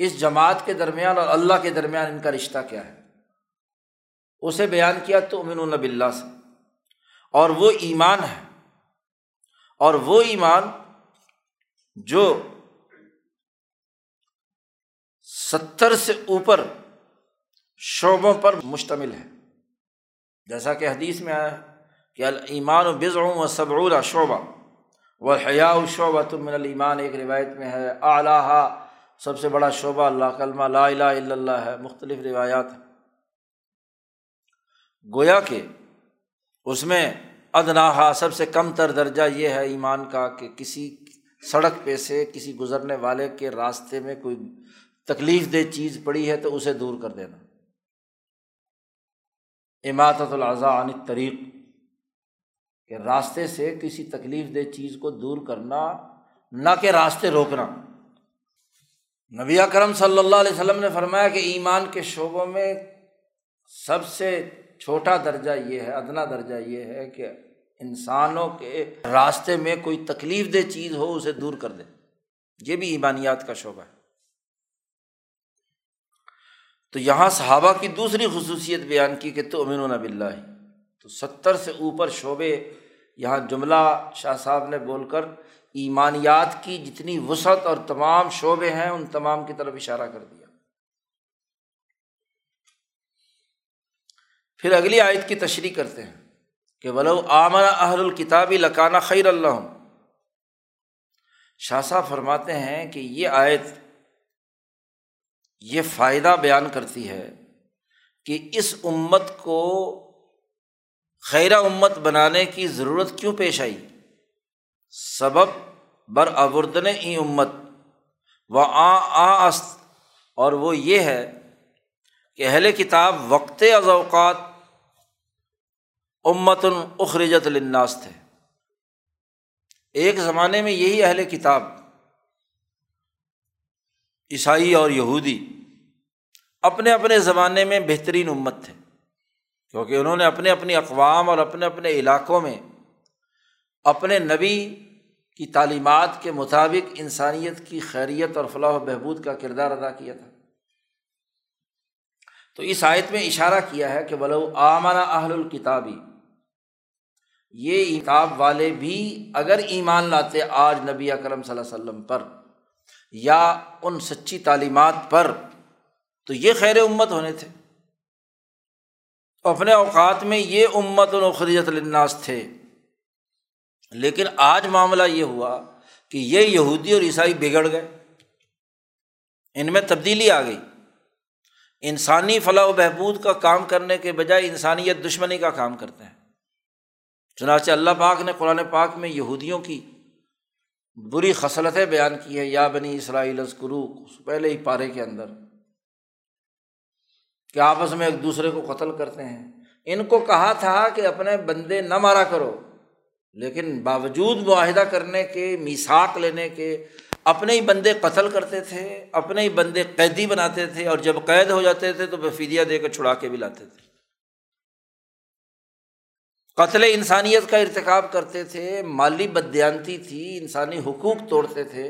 اس جماعت کے درمیان اور اللہ کے درمیان ان کا رشتہ کیا ہے، اسے بیان کیا تؤمنون باللہ سے، اور وہ ایمان ہے، اور وہ ایمان جو ستر سے اوپر شعبوں پر مشتمل ہے، جیسا کہ حدیث میں آیا ہے کہ الایمان بضع و سبعون شعبہ والحیاء شعبۃ من الایمان، ایک روایت میں ہے اعلیٰ، سب سے بڑا شعبہ اللہ، کلمہ لا الہ الا اللہ ہے، مختلف روایات ہیں، گویا کہ اس میں ادناہا، سب سے کم تر درجہ یہ ہے ایمان کا کہ کسی سڑک پہ سے کسی گزرنے والے کے راستے میں کوئی تکلیف دہ چیز پڑی ہے تو اسے دور کر دینا، اماتۃ الاذی عن الطریق، کہ راستے سے کسی تکلیف دہ چیز کو دور کرنا، نہ کہ راستے روکنا۔ نبی اکرم صلی اللہ علیہ وسلم نے فرمایا کہ ایمان کے شعبوں میں سب سے چھوٹا درجہ یہ ہے، ادنا درجہ یہ ہے کہ انسانوں کے راستے میں کوئی تکلیف دہ چیز ہو اسے دور کر دے، یہ بھی ایمانیات کا شعبہ ہے۔ تو یہاں صحابہ کی دوسری خصوصیت بیان کی کہ تؤمنون باللہ، تو ستر سے اوپر شعبے یہاں جملہ شاہ صاحب نے بول کر ایمانیات کی جتنی وسعت اور تمام شعبے ہیں ان تمام کی طرف اشارہ کر دیا۔ پھر اگلی آیت کی تشریح کرتے ہیں کہ ولو آمن اہل الکتاب لکان خیرا لہم۔ شاہ صاحب فرماتے ہیں کہ یہ آیت یہ فائدہ بیان کرتی ہے کہ اس امت کو خیرہ امت بنانے کی ضرورت کیوں پیش آئی، سبب برآوردن ای امت و آ آست، اور وہ یہ ہے کہ اہل کتاب وقت از اوقات امت اخرجت للناس تھے، ایک زمانے میں یہی اہل کتاب عیسائی اور یہودی اپنے اپنے زمانے میں بہترین امت تھے، کیونکہ انہوں نے اپنے اپنے اقوام اور اپنے اپنے علاقوں میں اپنے نبی کی تعلیمات کے مطابق انسانیت کی خیریت اور فلاح و بہبود کا کردار ادا کیا تھا۔ تو اس آیت میں اشارہ کیا ہے کہ ولو آمن اہل الکتاب، یہ کتاب والے بھی اگر ایمان لاتے آج نبی اکرم صلی اللہ علیہ وسلم پر یا ان سچی تعلیمات پر تو یہ خیر امت ہونے تھے، اپنے اوقات میں یہ امت اخرجت للناس تھے۔ لیکن آج معاملہ یہ ہوا کہ یہ یہودی اور عیسائی بگڑ گئے، ان میں تبدیلی آ گئی، انسانی فلاح و بہبود کا کام کرنے کے بجائے انسانیت دشمنی کا کام کرتے ہیں۔ چنانچہ اللہ پاک نے قرآن پاک میں یہودیوں کی بری خصلتیں بیان کی ہے، یا بنی اسرائیل اذکروا، پہلے ہی پارے کے اندر، کہ آپس میں ایک دوسرے کو قتل کرتے ہیں۔ ان کو کہا تھا کہ اپنے بندے نہ مارا کرو، لیکن باوجود معاہدہ کرنے کے، میثاق لینے کے، اپنے ہی بندے قتل کرتے تھے، اپنے ہی بندے قیدی بناتے تھے، اور جب قید ہو جاتے تھے تو بفدیہ دے کر چھڑا کے بھی لاتے تھے، قتل انسانیت کا ارتکاب کرتے تھے، مالی بددیانتی تھی، انسانی حقوق توڑتے تھے۔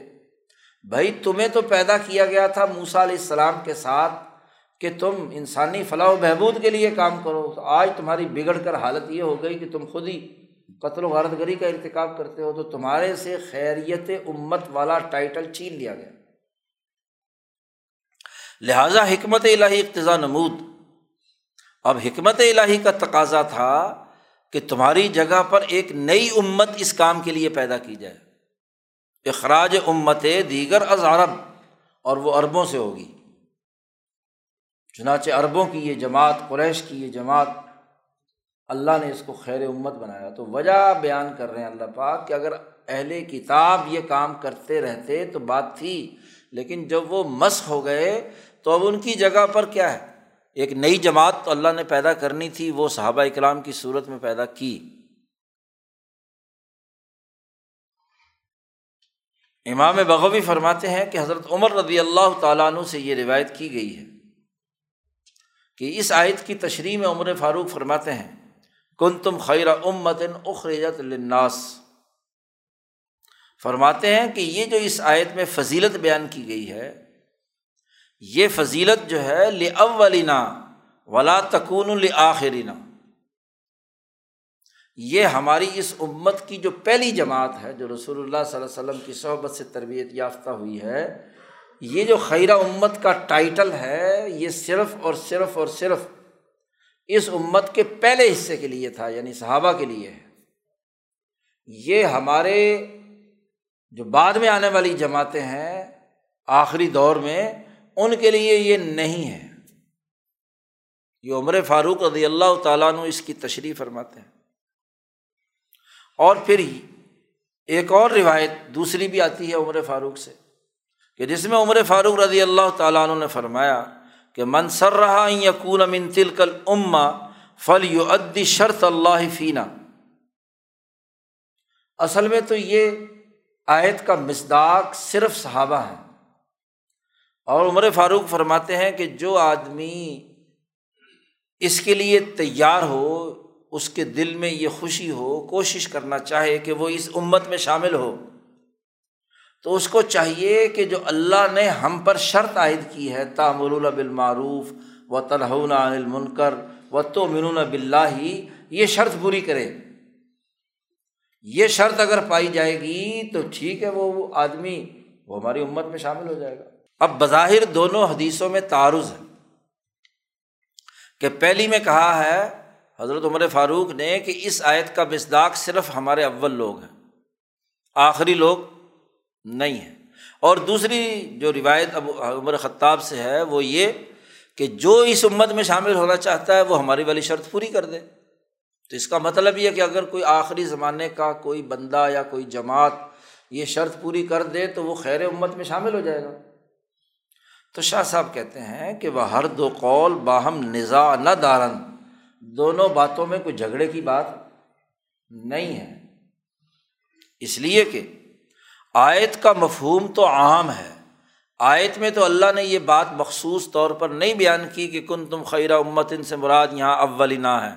بھائی تمہیں تو پیدا کیا گیا تھا موسیٰ علیہ السلام کے ساتھ کہ تم انسانی فلاح و بہبود کے لیے کام کرو، تو آج تمہاری بگڑ کر حالت یہ ہو گئی کہ تم خود ہی قتل و غارت گری کا ارتکاب کرتے ہو، تو تمہارے سے خیریت امت والا ٹائٹل چھین لیا گیا۔ لہٰذا حکمت الہی اقتضا نمود، اب حکمت الہی کا تقاضا تھا کہ تمہاری جگہ پر ایک نئی امت اس کام کے لیے پیدا کی جائے۔ اخراج امت دیگر از عرب، اور وہ عربوں سے ہوگی۔ چنانچہ عربوں کی یہ جماعت، قریش کی یہ جماعت، اللہ نے اس کو خیر امت بنایا۔ تو وجہ بیان کر رہے ہیں اللہ پاک کہ اگر اہل کتاب یہ کام کرتے رہتے تو بات تھی، لیکن جب وہ مسخ ہو گئے تو اب ان کی جگہ پر کیا ہے، ایک نئی جماعت تو اللہ نے پیدا کرنی تھی، وہ صحابہ اکرام کی صورت میں پیدا کی۔ امام بغوی فرماتے ہیں کہ حضرت عمر رضی اللہ تعالیٰ عنہ سے یہ روایت کی گئی ہے کہ اس آیت کی تشریح میں عمر فاروق فرماتے ہیں کنتم خیر امت اخرجت للناس، فرماتے ہیں کہ یہ جو اس آیت میں فضیلت بیان کی گئی ہے، یہ فضیلت جو ہے لأولنا ولا تکون لآخرنا، یہ ہماری اس امت کی جو پہلی جماعت ہے جو رسول اللہ صلی اللہ علیہ وسلم کی صحبت سے تربیت یافتہ ہوئی ہے، یہ جو خیرہ امت کا ٹائٹل ہے یہ صرف اور صرف اور صرف اس امت کے پہلے حصے کے لیے تھا، یعنی صحابہ کے لیے ہے۔ یہ ہمارے جو بعد میں آنے والی جماعتیں ہیں آخری دور میں، ان کے لیے یہ نہیں ہے۔ یہ عمر فاروق رضی اللہ تعالیٰ عنہ اس کی تشریح فرماتے ہیں۔ اور پھر ایک اور روایت دوسری بھی آتی ہے عمر فاروق سے کہ جس میں عمر فاروق رضی اللہ تعالیٰ عنہ نے فرمایا کہ من سرہ ان یکون من تلک الامہ فلیؤدی شرط اللہ فینا۔ اصل میں تو یہ آیت کا مصداق صرف صحابہ ہے، اور عمر فاروق فرماتے ہیں کہ جو آدمی اس کے لیے تیار ہو، اس کے دل میں یہ خوشی ہو، کوشش کرنا چاہے کہ وہ اس امت میں شامل ہو، تو اس کو چاہیے کہ جو اللہ نے ہم پر شرط عائد کی ہے، تأمرون بالمعروف وتنہون عن المنکر وتؤمنون باللہ، یہ شرط پوری کرے۔ یہ شرط اگر پائی جائے گی تو ٹھیک ہے، وہ آدمی وہ ہماری امت میں شامل ہو جائے گا۔ اب بظاہر دونوں حدیثوں میں تعارض ہے کہ پہلی میں کہا ہے حضرت عمر فاروق نے کہ اس آیت کا مصداق صرف ہمارے اول لوگ ہیں، آخری لوگ نہیں ہیں، اور دوسری جو روایت ابو عمر خطاب سے ہے وہ یہ کہ جو اس امت میں شامل ہونا چاہتا ہے وہ ہماری والی شرط پوری کر دے۔ تو اس کا مطلب یہ کہ اگر کوئی آخری زمانے کا کوئی بندہ یا کوئی جماعت یہ شرط پوری کر دے تو وہ خیر امت میں شامل ہو جائے گا۔ تو شاہ صاحب کہتے ہیں کہ وہ ہر دو قول باہم نزاع نہ دارن، دونوں باتوں میں کوئی جھگڑے کی بات نہیں ہے، اس لیے کہ آیت کا مفہوم تو عام ہے۔ آیت میں تو اللہ نے یہ بات مخصوص طور پر نہیں بیان کی کہ کنتم خیرہ امت، ان سے مراد یہاں اولنا ہے،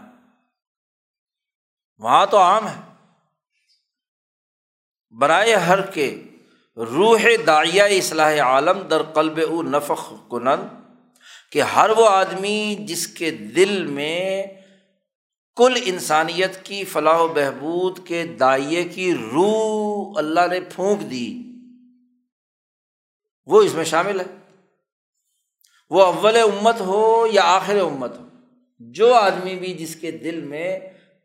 وہاں تو عام ہے۔ برائے ہر کے روح داعیہ اصلاح عالم در قلب او نفخ کنن، کہ ہر وہ آدمی جس کے دل میں کل انسانیت کی فلاح و بہبود کے داعیے کی روح اللہ نے پھونک دی، وہ اس میں شامل ہے، وہ اول امت ہو یا آخر امت ہو۔ جو آدمی بھی جس کے دل میں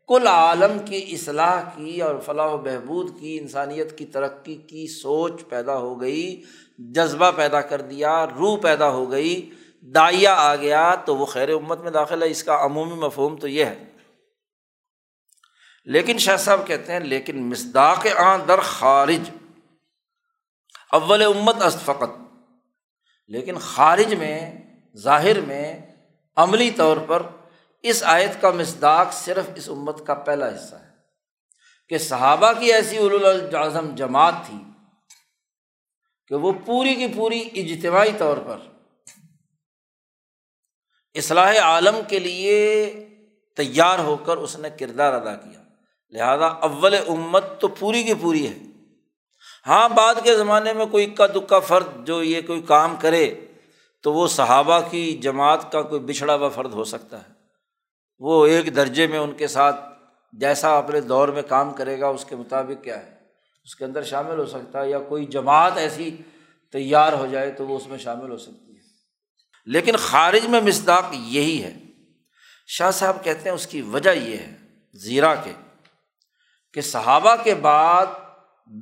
کل عالم کی اصلاح کی اور فلاح و بہبود کی، انسانیت کی ترقی کی سوچ پیدا ہو گئی، جذبہ پیدا کر دیا، روح پیدا ہو گئی، داعیہ آ گیا، تو وہ خیر امت میں داخل ہے۔ اس کا عمومی مفہوم تو یہ ہے۔ لیکن شاہ صاحب کہتے ہیں لیکن مصداق آن در خارج، اول امت است فقط، لیکن خارج میں، ظاہر میں، عملی طور پر اس آیت کا مصداق صرف اس امت کا پہلا حصہ ہے کہ صحابہ کی ایسی اولو العزم جماعت تھی کہ وہ پوری کی پوری اجتماعی طور پر اصلاح عالم کے لیے تیار ہو کر اس نے کردار ادا کیا، لہذا اول امت تو پوری کی پوری ہے۔ ہاں بعد کے زمانے میں کوئی اکا دکا فرد جو یہ کوئی کام کرے تو وہ صحابہ کی جماعت کا کوئی بچھڑا ہوا فرد ہو سکتا ہے، وہ ایک درجے میں ان کے ساتھ جیسا اپنے دور میں کام کرے گا اس کے مطابق کیا ہے اس کے اندر شامل ہو سکتا ہے، یا کوئی جماعت ایسی تیار ہو جائے تو وہ اس میں شامل ہو سکتی ہے، لیکن خارج میں مصداق یہی ہے۔ شاہ صاحب کہتے ہیں اس کی وجہ یہ ہے زیرا کے کہ صحابہ کے بعد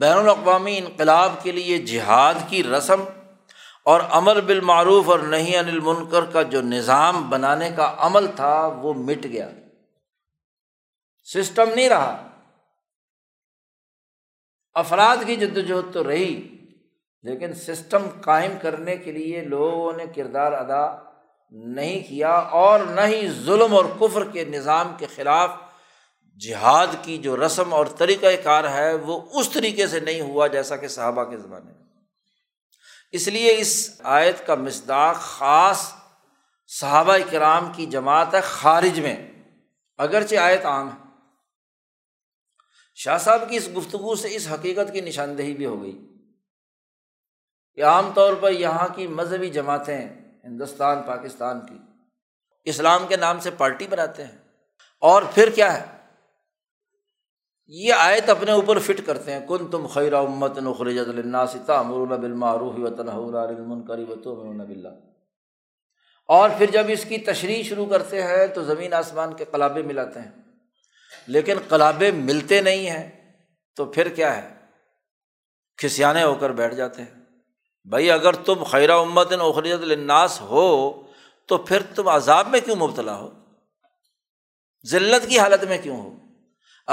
بین الاقوامی انقلاب کے لیے جہاد کی رسم اور امر بالمعروف اور نہی عن المنکر کا جو نظام بنانے کا عمل تھا وہ مٹ گیا، سسٹم نہیں رہا، افراد کی جدوجہد تو رہی لیکن سسٹم قائم کرنے کے لیے لوگوں نے کردار ادا نہیں کیا، اور نہ ہی ظلم اور کفر کے نظام کے خلاف جہاد کی جو رسم اور طریقہ کار ہے وہ اس طریقے سے نہیں ہوا جیسا کہ صحابہ کے زمانے میں۔ اس لیے اس آیت کا مصداق خاص صحابہ کرام کی جماعت ہے خارج میں، اگرچہ آیت عام ہے۔ شاہ صاحب کی اس گفتگو سے اس حقیقت کی نشاندہی بھی ہو گئی کہ عام طور پر یہاں کی مذہبی جماعتیں ہندوستان، پاکستان کی، اسلام کے نام سے پارٹی بناتے ہیں اور پھر کیا ہے یہ آیت اپنے اوپر فٹ کرتے ہیں، کنتم خیر امۃ اخرجت للناس تأمرون بالمعروف وتنہون عن المنکر وتؤمنون باللہ، اور پھر جب اس کی تشریح شروع کرتے ہیں تو زمین آسمان کے قلابے ملاتے ہیں، لیکن قلابے ملتے نہیں ہیں تو پھر کیا ہے کھسیانے ہو کر بیٹھ جاتے ہیں۔ بھائی اگر تم خیر امۃ اخرجت للناس ہو تو پھر تم عذاب میں کیوں مبتلا ہو، ذلت کی حالت میں کیوں ہو؟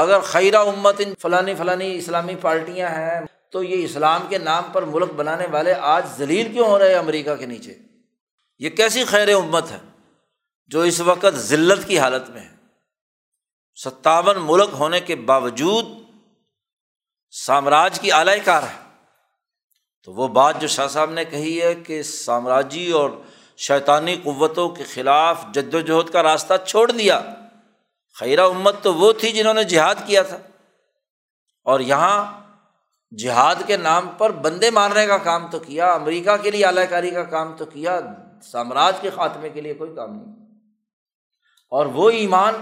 اگر خیرہ امت فلانی فلانی اسلامی پارٹیاں ہیں تو یہ اسلام کے نام پر ملک بنانے والے آج ذلیل کیوں ہو رہے ہیں امریکہ کے نیچے؟ یہ کیسی خیر امت ہے جو اس وقت ذلت کی حالت میں ہے؟ ستاون ملک ہونے کے باوجود سامراج کی اعلی کار ہے۔ تو وہ بات جو شاہ صاحب نے کہی ہے کہ سامراجی اور شیطانی قوتوں کے خلاف جدوجہد کا راستہ چھوڑ دیا، خیرہ امت تو وہ تھی جنہوں نے جہاد کیا تھا، اور یہاں جہاد کے نام پر بندے مارنے کا کام تو کیا، امریکہ کے لیے اعلی کاری کا کام تو کیا، سامراج کے خاتمے کے لیے کوئی کام نہیں۔ اور وہ ایمان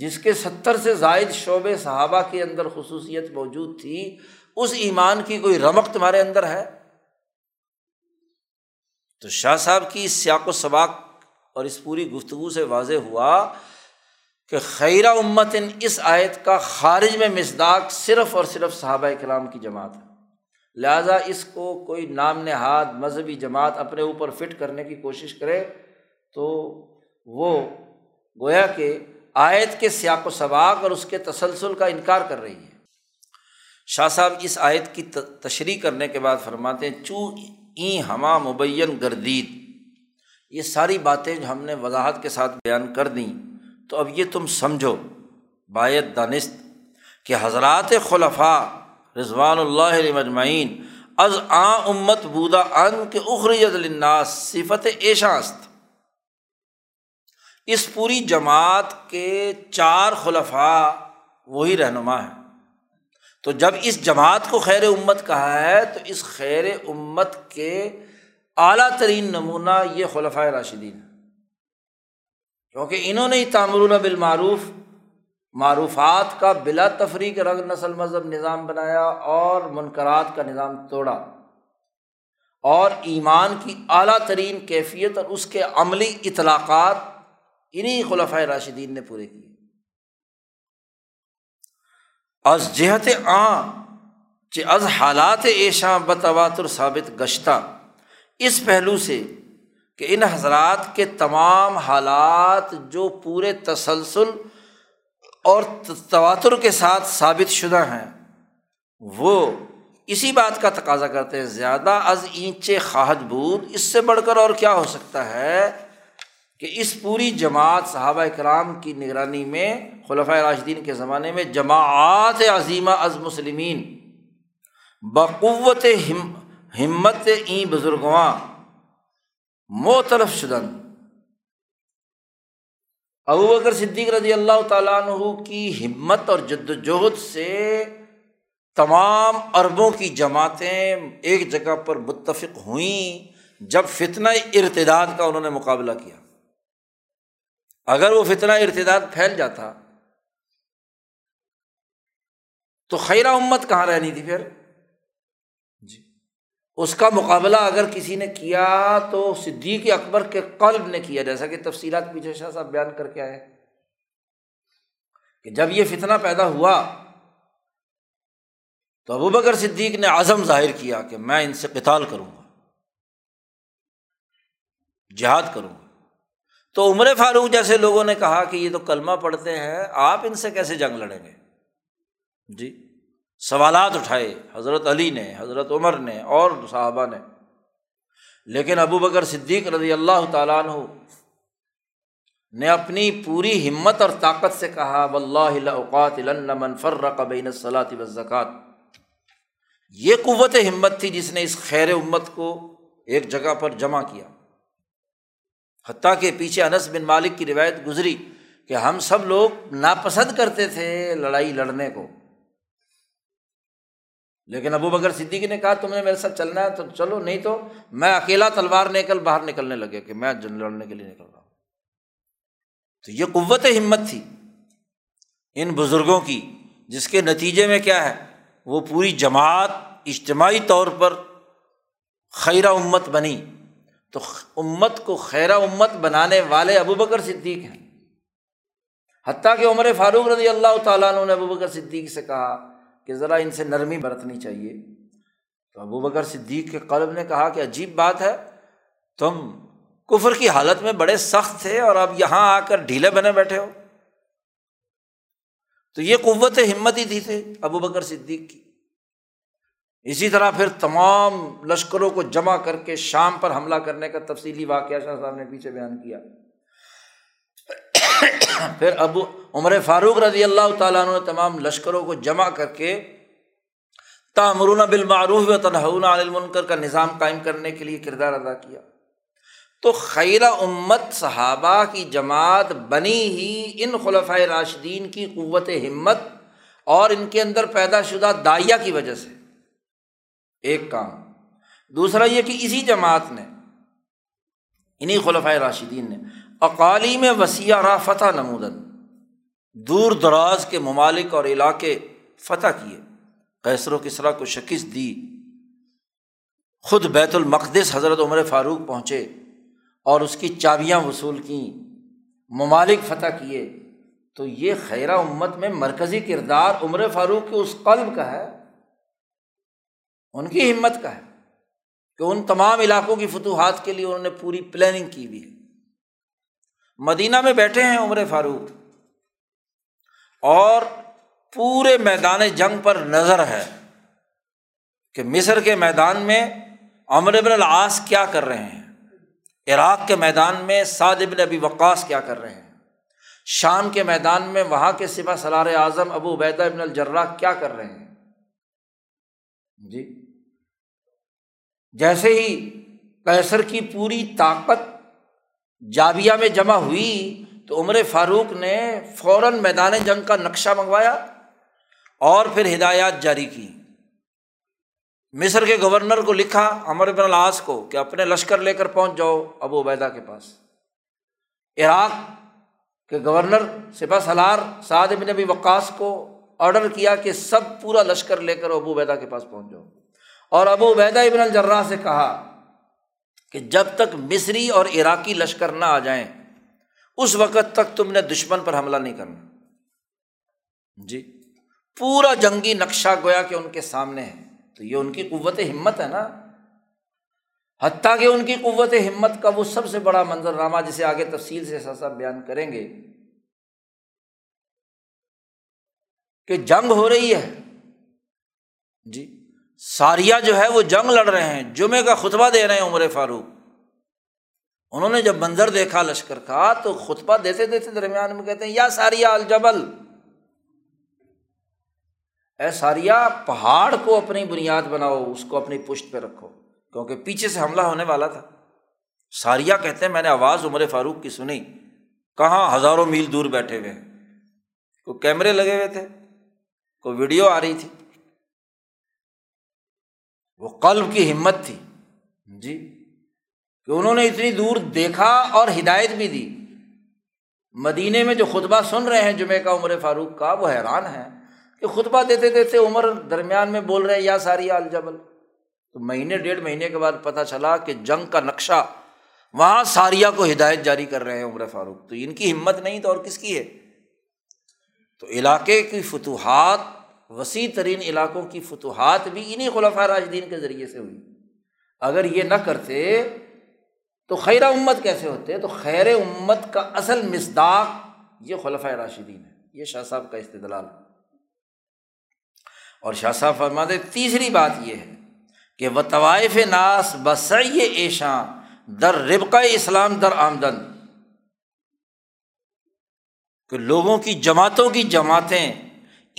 جس کے ستر سے زائد شعبے صحابہ کے اندر خصوصیت موجود تھی، اس ایمان کی کوئی رمق تمہارے اندر ہے؟ تو شاہ صاحب کی اس سیاق و سباق اور اس پوری گفتگو سے واضح ہوا کہ خیرہ امت اس آیت کا خارج میں مصداق صرف اور صرف صحابہ کرام کی جماعت ہے، لہٰذا اس کو کوئی نام نہاد مذہبی جماعت اپنے اوپر فٹ کرنے کی کوشش کرے تو وہ گویا کہ آیت کے سیاق و سباق اور اس کے تسلسل کا انکار کر رہی ہے۔ شاہ صاحب اس آیت کی تشریح کرنے کے بعد فرماتے ہیں، چو این ہما مبین گردید، یہ ساری باتیں جو ہم نے وضاحت کے ساتھ بیان کر دیں، تو اب یہ تم سمجھو باید دانست کہ حضرات خلفاء رضوان اللہ علیہ مجمعین از آن امت بودا ان کے اخرجت للناس صفت ایشاں است۔ اس پوری جماعت کے چار خلفاء وہی رہنما ہیں، تو جب اس جماعت کو خیر امت کہا ہے تو اس خیر امت کے اعلیٰ ترین نمونہ یہ خلفاء راشدین ہیں، کیونکہ انہوں نے تامرون بالمعروف معروفات کا بلا تفریق رنگ نسل مذہب نظام بنایا اور منکرات کا نظام توڑا، اور ایمان کی اعلیٰ ترین کیفیت اور اس کے عملی اطلاقات انہی خلفائے راشدین نے پورے کیے۔ از جہت آن کہ از حالات ایشاں بتواتر ثابت گشتہ، اس پہلو سے کہ ان حضرات کے تمام حالات جو پورے تسلسل اور تواتر کے ساتھ ثابت شدہ ہیں، وہ اسی بات کا تقاضا کرتے ہیں، زیادہ از اینچے خواہد بود، اس سے بڑھ کر اور کیا ہو سکتا ہے کہ اس پوری جماعت صحابہ کرام کی نگرانی میں خلفائے راشدین کے زمانے میں جماعات عظیمہ از مسلمین بقوت ہمت این بزرگواں موطرف شدن۔ ابو بکر صدیق رضی اللہ تعالیٰ عنہ کی ہمت اور جدوجہد سے تمام عربوں کی جماعتیں ایک جگہ پر متفق ہوئیں جب فتنہ ارتداد کا انہوں نے مقابلہ کیا۔ اگر وہ فتنہ ارتداد پھیل جاتا تو خیرہ امت کہاں رہنی تھی پھر جی؟ اس کا مقابلہ اگر کسی نے کیا تو صدیق اکبر کے قلب نے کیا، جیسا کہ تفصیلات پیچھے شاہ صاحب بیان کر کے آئے کہ جب یہ فتنہ پیدا ہوا تو ابو بکر صدیق نے عزم ظاہر کیا کہ میں ان سے قتال کروں گا، جہاد کروں گا، تو عمر فاروق جیسے لوگوں نے کہا کہ یہ تو کلمہ پڑھتے ہیں، آپ ان سے کیسے جنگ لڑیں گے جی؟ سوالات اٹھائے حضرت علی نے، حضرت عمر نے اور صحابہ نے، لیکن ابو بکر صدیق رضی اللہ تعالیٰ عنہ نے اپنی پوری ہمت اور طاقت سے کہا، واللہ لأقاتلن من فرق بین الصلاة والزکاة۔ یہ قوت ہمت تھی جس نے اس خیر امت کو ایک جگہ پر جمع کیا، حتیٰ کہ پیچھے انس بن مالک کی روایت گزری کہ ہم سب لوگ ناپسند کرتے تھے لڑائی لڑنے کو، لیکن ابو بکر صدیق نے کہا تم نے میرے ساتھ چلنا ہے تو چلو، نہیں تو میں اکیلا تلوار لے کر باہر نکلنے لگے کہ میں جنگ لڑنے کے لیے نکل رہا ہوں۔ تو یہ قوت ہمت تھی ان بزرگوں کی، جس کے نتیجے میں کیا ہے، وہ پوری جماعت اجتماعی طور پر خیرہ امت بنی۔ تو امت کو خیرہ امت بنانے والے ابو بکر صدیق ہیں، حتیٰ کہ عمر فاروق رضی اللہ تعالیٰ عنہ نے ابو بکر صدیق سے کہا کہ ذرا ان سے نرمی برتنی چاہیے، تو ابو بکر صدیق کے قلب نے کہا کہ عجیب بات ہے، تم کفر کی حالت میں بڑے سخت تھے اور اب یہاں آ کر ڈھیلے بنے بیٹھے ہو۔ تو یہ قوت ہمت ہی تھی ابو بکر صدیق کی۔ اسی طرح پھر تمام لشکروں کو جمع کر کے شام پر حملہ کرنے کا تفصیلی واقعہ شاہ صاحب نے پیچھے بیان کیا۔ پھر ابو عمر فاروق رضی اللہ تعالیٰ عنہ نے تمام لشکروں کو جمع کر کے تأمرون بالمعروف وتنہون عن المنکر کا نظام قائم کرنے کے لیے کردار ادا کیا۔ تو خیرہ امت صحابہ کی جماعت بنی ہی ان خلفائے راشدین کی قوت ہمت اور ان کے اندر پیدا شدہ داعیہ کی وجہ سے، ایک کام۔ دوسرا یہ کہ اسی جماعت نے، انہی خلفائے راشدین نے اقالی میں وسیع راہ فتح نمودن، دور دراز کے ممالک اور علاقے فتح کیے، قیصر و کسریٰ کو شکست دی، خود بیت المقدس حضرت عمر فاروق پہنچے اور اس کی چابیاں وصول کیں، ممالک فتح کیے۔ تو یہ خیرہ امت میں مرکزی کردار عمر فاروق کے اس قلب کا ہے، ان کی ہمت کا ہے کہ ان تمام علاقوں کی فتوحات کے لیے انہوں نے پوری پلاننگ کی ہوئی ہے۔ مدینہ میں بیٹھے ہیں عمر فاروق اور پورے میدان جنگ پر نظر ہے کہ مصر کے میدان میں عمر ابن العاص کیا کر رہے ہیں، عراق کے میدان میں سعد ابن ابی وقاص کیا کر رہے ہیں، شام کے میدان میں وہاں کے سپہ سالار اعظم ابو عبیدہ ابن الجراح کیا کر رہے ہیں۔ جی جیسے ہی قیصر کی پوری طاقت جابیہ میں جمع ہوئی تو عمر فاروق نے فوراً میدان جنگ کا نقشہ منگوایا اور پھر ہدایات جاری کی۔ مصر کے گورنر کو لکھا، عمر بن العاص کو، کہ اپنے لشکر لے کر پہنچ جاؤ ابو عبیدہ کے پاس۔ عراق کے گورنر سپہ سالار سعد بن ابی وقاص کو آرڈر کیا کہ سب پورا لشکر لے کر ابو عبیدہ کے پاس پہنچ جاؤ، اور ابو عبیدہ ابن الجراح سے کہا کہ جب تک مصری اور عراقی لشکر نہ آ جائیں اس وقت تک تم نے دشمن پر حملہ نہیں کرنا۔ جی پورا جنگی نقشہ گویا کہ ان کے سامنے ہے۔ تو یہ ان کی قوت ہمت ہے نا، حتیٰ کہ ان کی قوت ہمت کا وہ سب سے بڑا منظرنامہ جسے آگے تفصیل سے ساتھ ساتھ بیان کریں گے کہ جنگ ہو رہی ہے۔ جی ساریہ جو ہے وہ جنگ لڑ رہے ہیں، جمعے کا خطبہ دے رہے ہیں عمر فاروق۔ انہوں نے جب منظر دیکھا لشکر کا تو خطبہ دیتے دیتے درمیان میں کہتے ہیں، یا ساریہ الجبل، اے ساریہ پہاڑ کو اپنی بنیاد بناؤ، اس کو اپنی پشت پہ رکھو، کیونکہ پیچھے سے حملہ ہونے والا تھا۔ ساریہ کہتے ہیں میں نے آواز عمر فاروق کی سنی، کہاں ہزاروں میل دور بیٹھے ہوئے ہیں، کوئی کیمرے لگے ہوئے تھے، کوئی ویڈیو آ رہی تھی، وہ قلب کی ہمت تھی جی کہ انہوں نے اتنی دور دیکھا اور ہدایت بھی دی۔ مدینے میں جو خطبہ سن رہے ہیں جمعہ کا عمر فاروق کا، وہ حیران ہیں کہ خطبہ دیتے دیتے عمر درمیان میں بول رہے ہیں یا ساریہ الجبل۔ تو مہینے ڈیڑھ مہینے کے بعد پتہ چلا کہ جنگ کا نقشہ وہاں ساریہ کو ہدایت جاری کر رہے ہیں عمر فاروق۔ تو ان کی ہمت نہیں تو اور کس کی ہے؟ تو علاقے کی فتوحات، وسیع ترین علاقوں کی فتوحات بھی انہی خلفاء راشدین کے ذریعے سے ہوئی۔ اگر یہ نہ کرتے تو خیرہ امت کیسے ہوتے؟ تو خیر امت کا اصل مصداق یہ خلفاء راشدین ہے، یہ شاہ صاحب کا استدلال ہے۔ اور شاہ صاحب فرماتے تیسری بات یہ ہے کہ وہ طوائف ناس بسعی ایشاں در ربقہ اسلام در آمدن، کہ لوگوں کی جماعتوں کی جماعتیں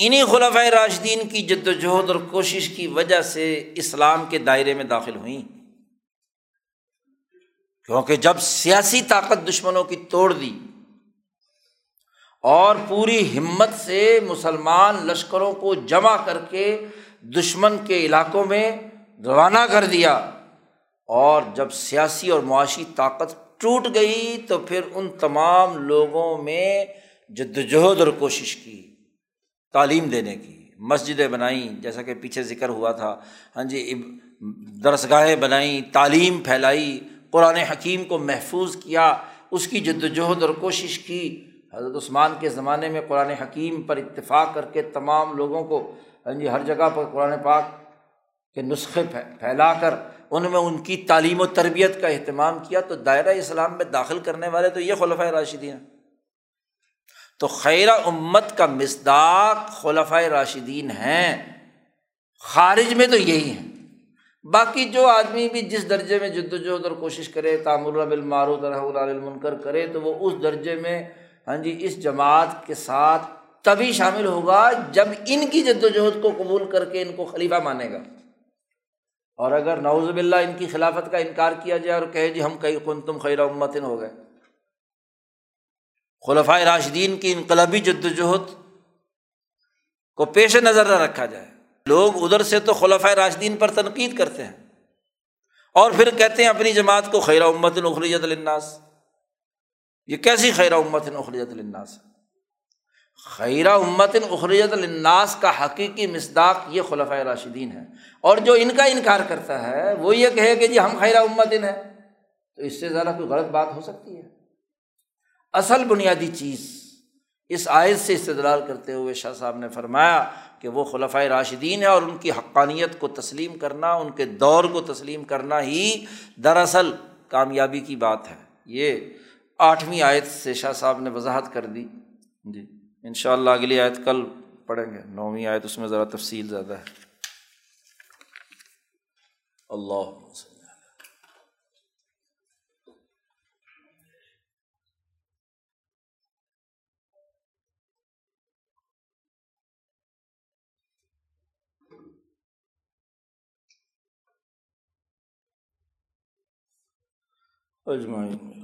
انہی خلفائے راشدین کی جدوجہد اور کوشش کی وجہ سے اسلام کے دائرے میں داخل ہوئیں، کیونکہ جب سیاسی طاقت دشمنوں کی توڑ دی اور پوری ہمت سے مسلمان لشکروں کو جمع کر کے دشمن کے علاقوں میں روانہ کر دیا، اور جب سیاسی اور معاشی طاقت ٹوٹ گئی تو پھر ان تمام لوگوں میں جدوجہد اور کوشش کی، تعلیم دینے کی، مسجدیں بنائیں جیسا کہ پیچھے ذکر ہوا تھا، ہاں جی درسگاہیں بنائیں، تعلیم پھیلائی، قرآن حکیم کو محفوظ کیا، اس کی جدوجہد اور کوشش کی۔ حضرت عثمان کے زمانے میں قرآن حکیم پر اتفاق کر کے تمام لوگوں کو جی ہر جگہ پر قرآن پاک کے نسخے پھیلا کر ان میں ان کی تعلیم و تربیت کا اہتمام کیا۔ تو دائرہ اسلام میں داخل کرنے والے تو یہ خلفائے راشدین۔ تو خیرہ امت کا مصداق خلفائے راشدین ہیں، خارج میں تو یہی ہیں۔ باقی جو آدمی بھی جس درجے میں جدوجہد اور کوشش کرے، تامر بالمعروف ونہی عن المنکر کرے، تو وہ اس درجے میں ہاں جی اس جماعت کے ساتھ تبھی شامل ہوگا جب ان کی جدوجہد کو قبول کر کے ان کو خلیفہ مانے گا۔ اور اگر نعوذ باللہ ان کی خلافت کا انکار کیا جائے اور کہے جی ہم کئی کنتم خیر امت ہو گئے، خلفاء راشدین کی انقلابی جدوجہد کو پیش نظر نہ رکھا جائے۔ لوگ ادھر سے تو خلفاء راشدین پر تنقید کرتے ہیں اور پھر کہتے ہیں اپنی جماعت کو خیر امت اخرجت للناس، یہ کیسی خیر امت اخرجت للناس؟ خیرہ امت اخرجت للناس کا حقیقی مصداق یہ خلفاء راشدین ہیں، اور جو ان کا انکار کرتا ہے وہ یہ کہے کہ جی ہم خیرہ امت ہیں، تو اس سے زیادہ کوئی غلط بات ہو سکتی ہے؟ اصل بنیادی چیز اس آیت سے استدلال کرتے ہوئے شاہ صاحب نے فرمایا کہ وہ خلفاء راشدین ہیں اور ان کی حقانیت کو تسلیم کرنا، ان کے دور کو تسلیم کرنا ہی دراصل کامیابی کی بات ہے۔ یہ آٹھویں آیت سے شاہ صاحب نے وضاحت کر دی۔ جی ان شاء اللہ اگلی آیت کل پڑھیں گے، نویں آیت، اس میں ذرا تفصیل زیادہ ہے۔ اللہ اجمعین۔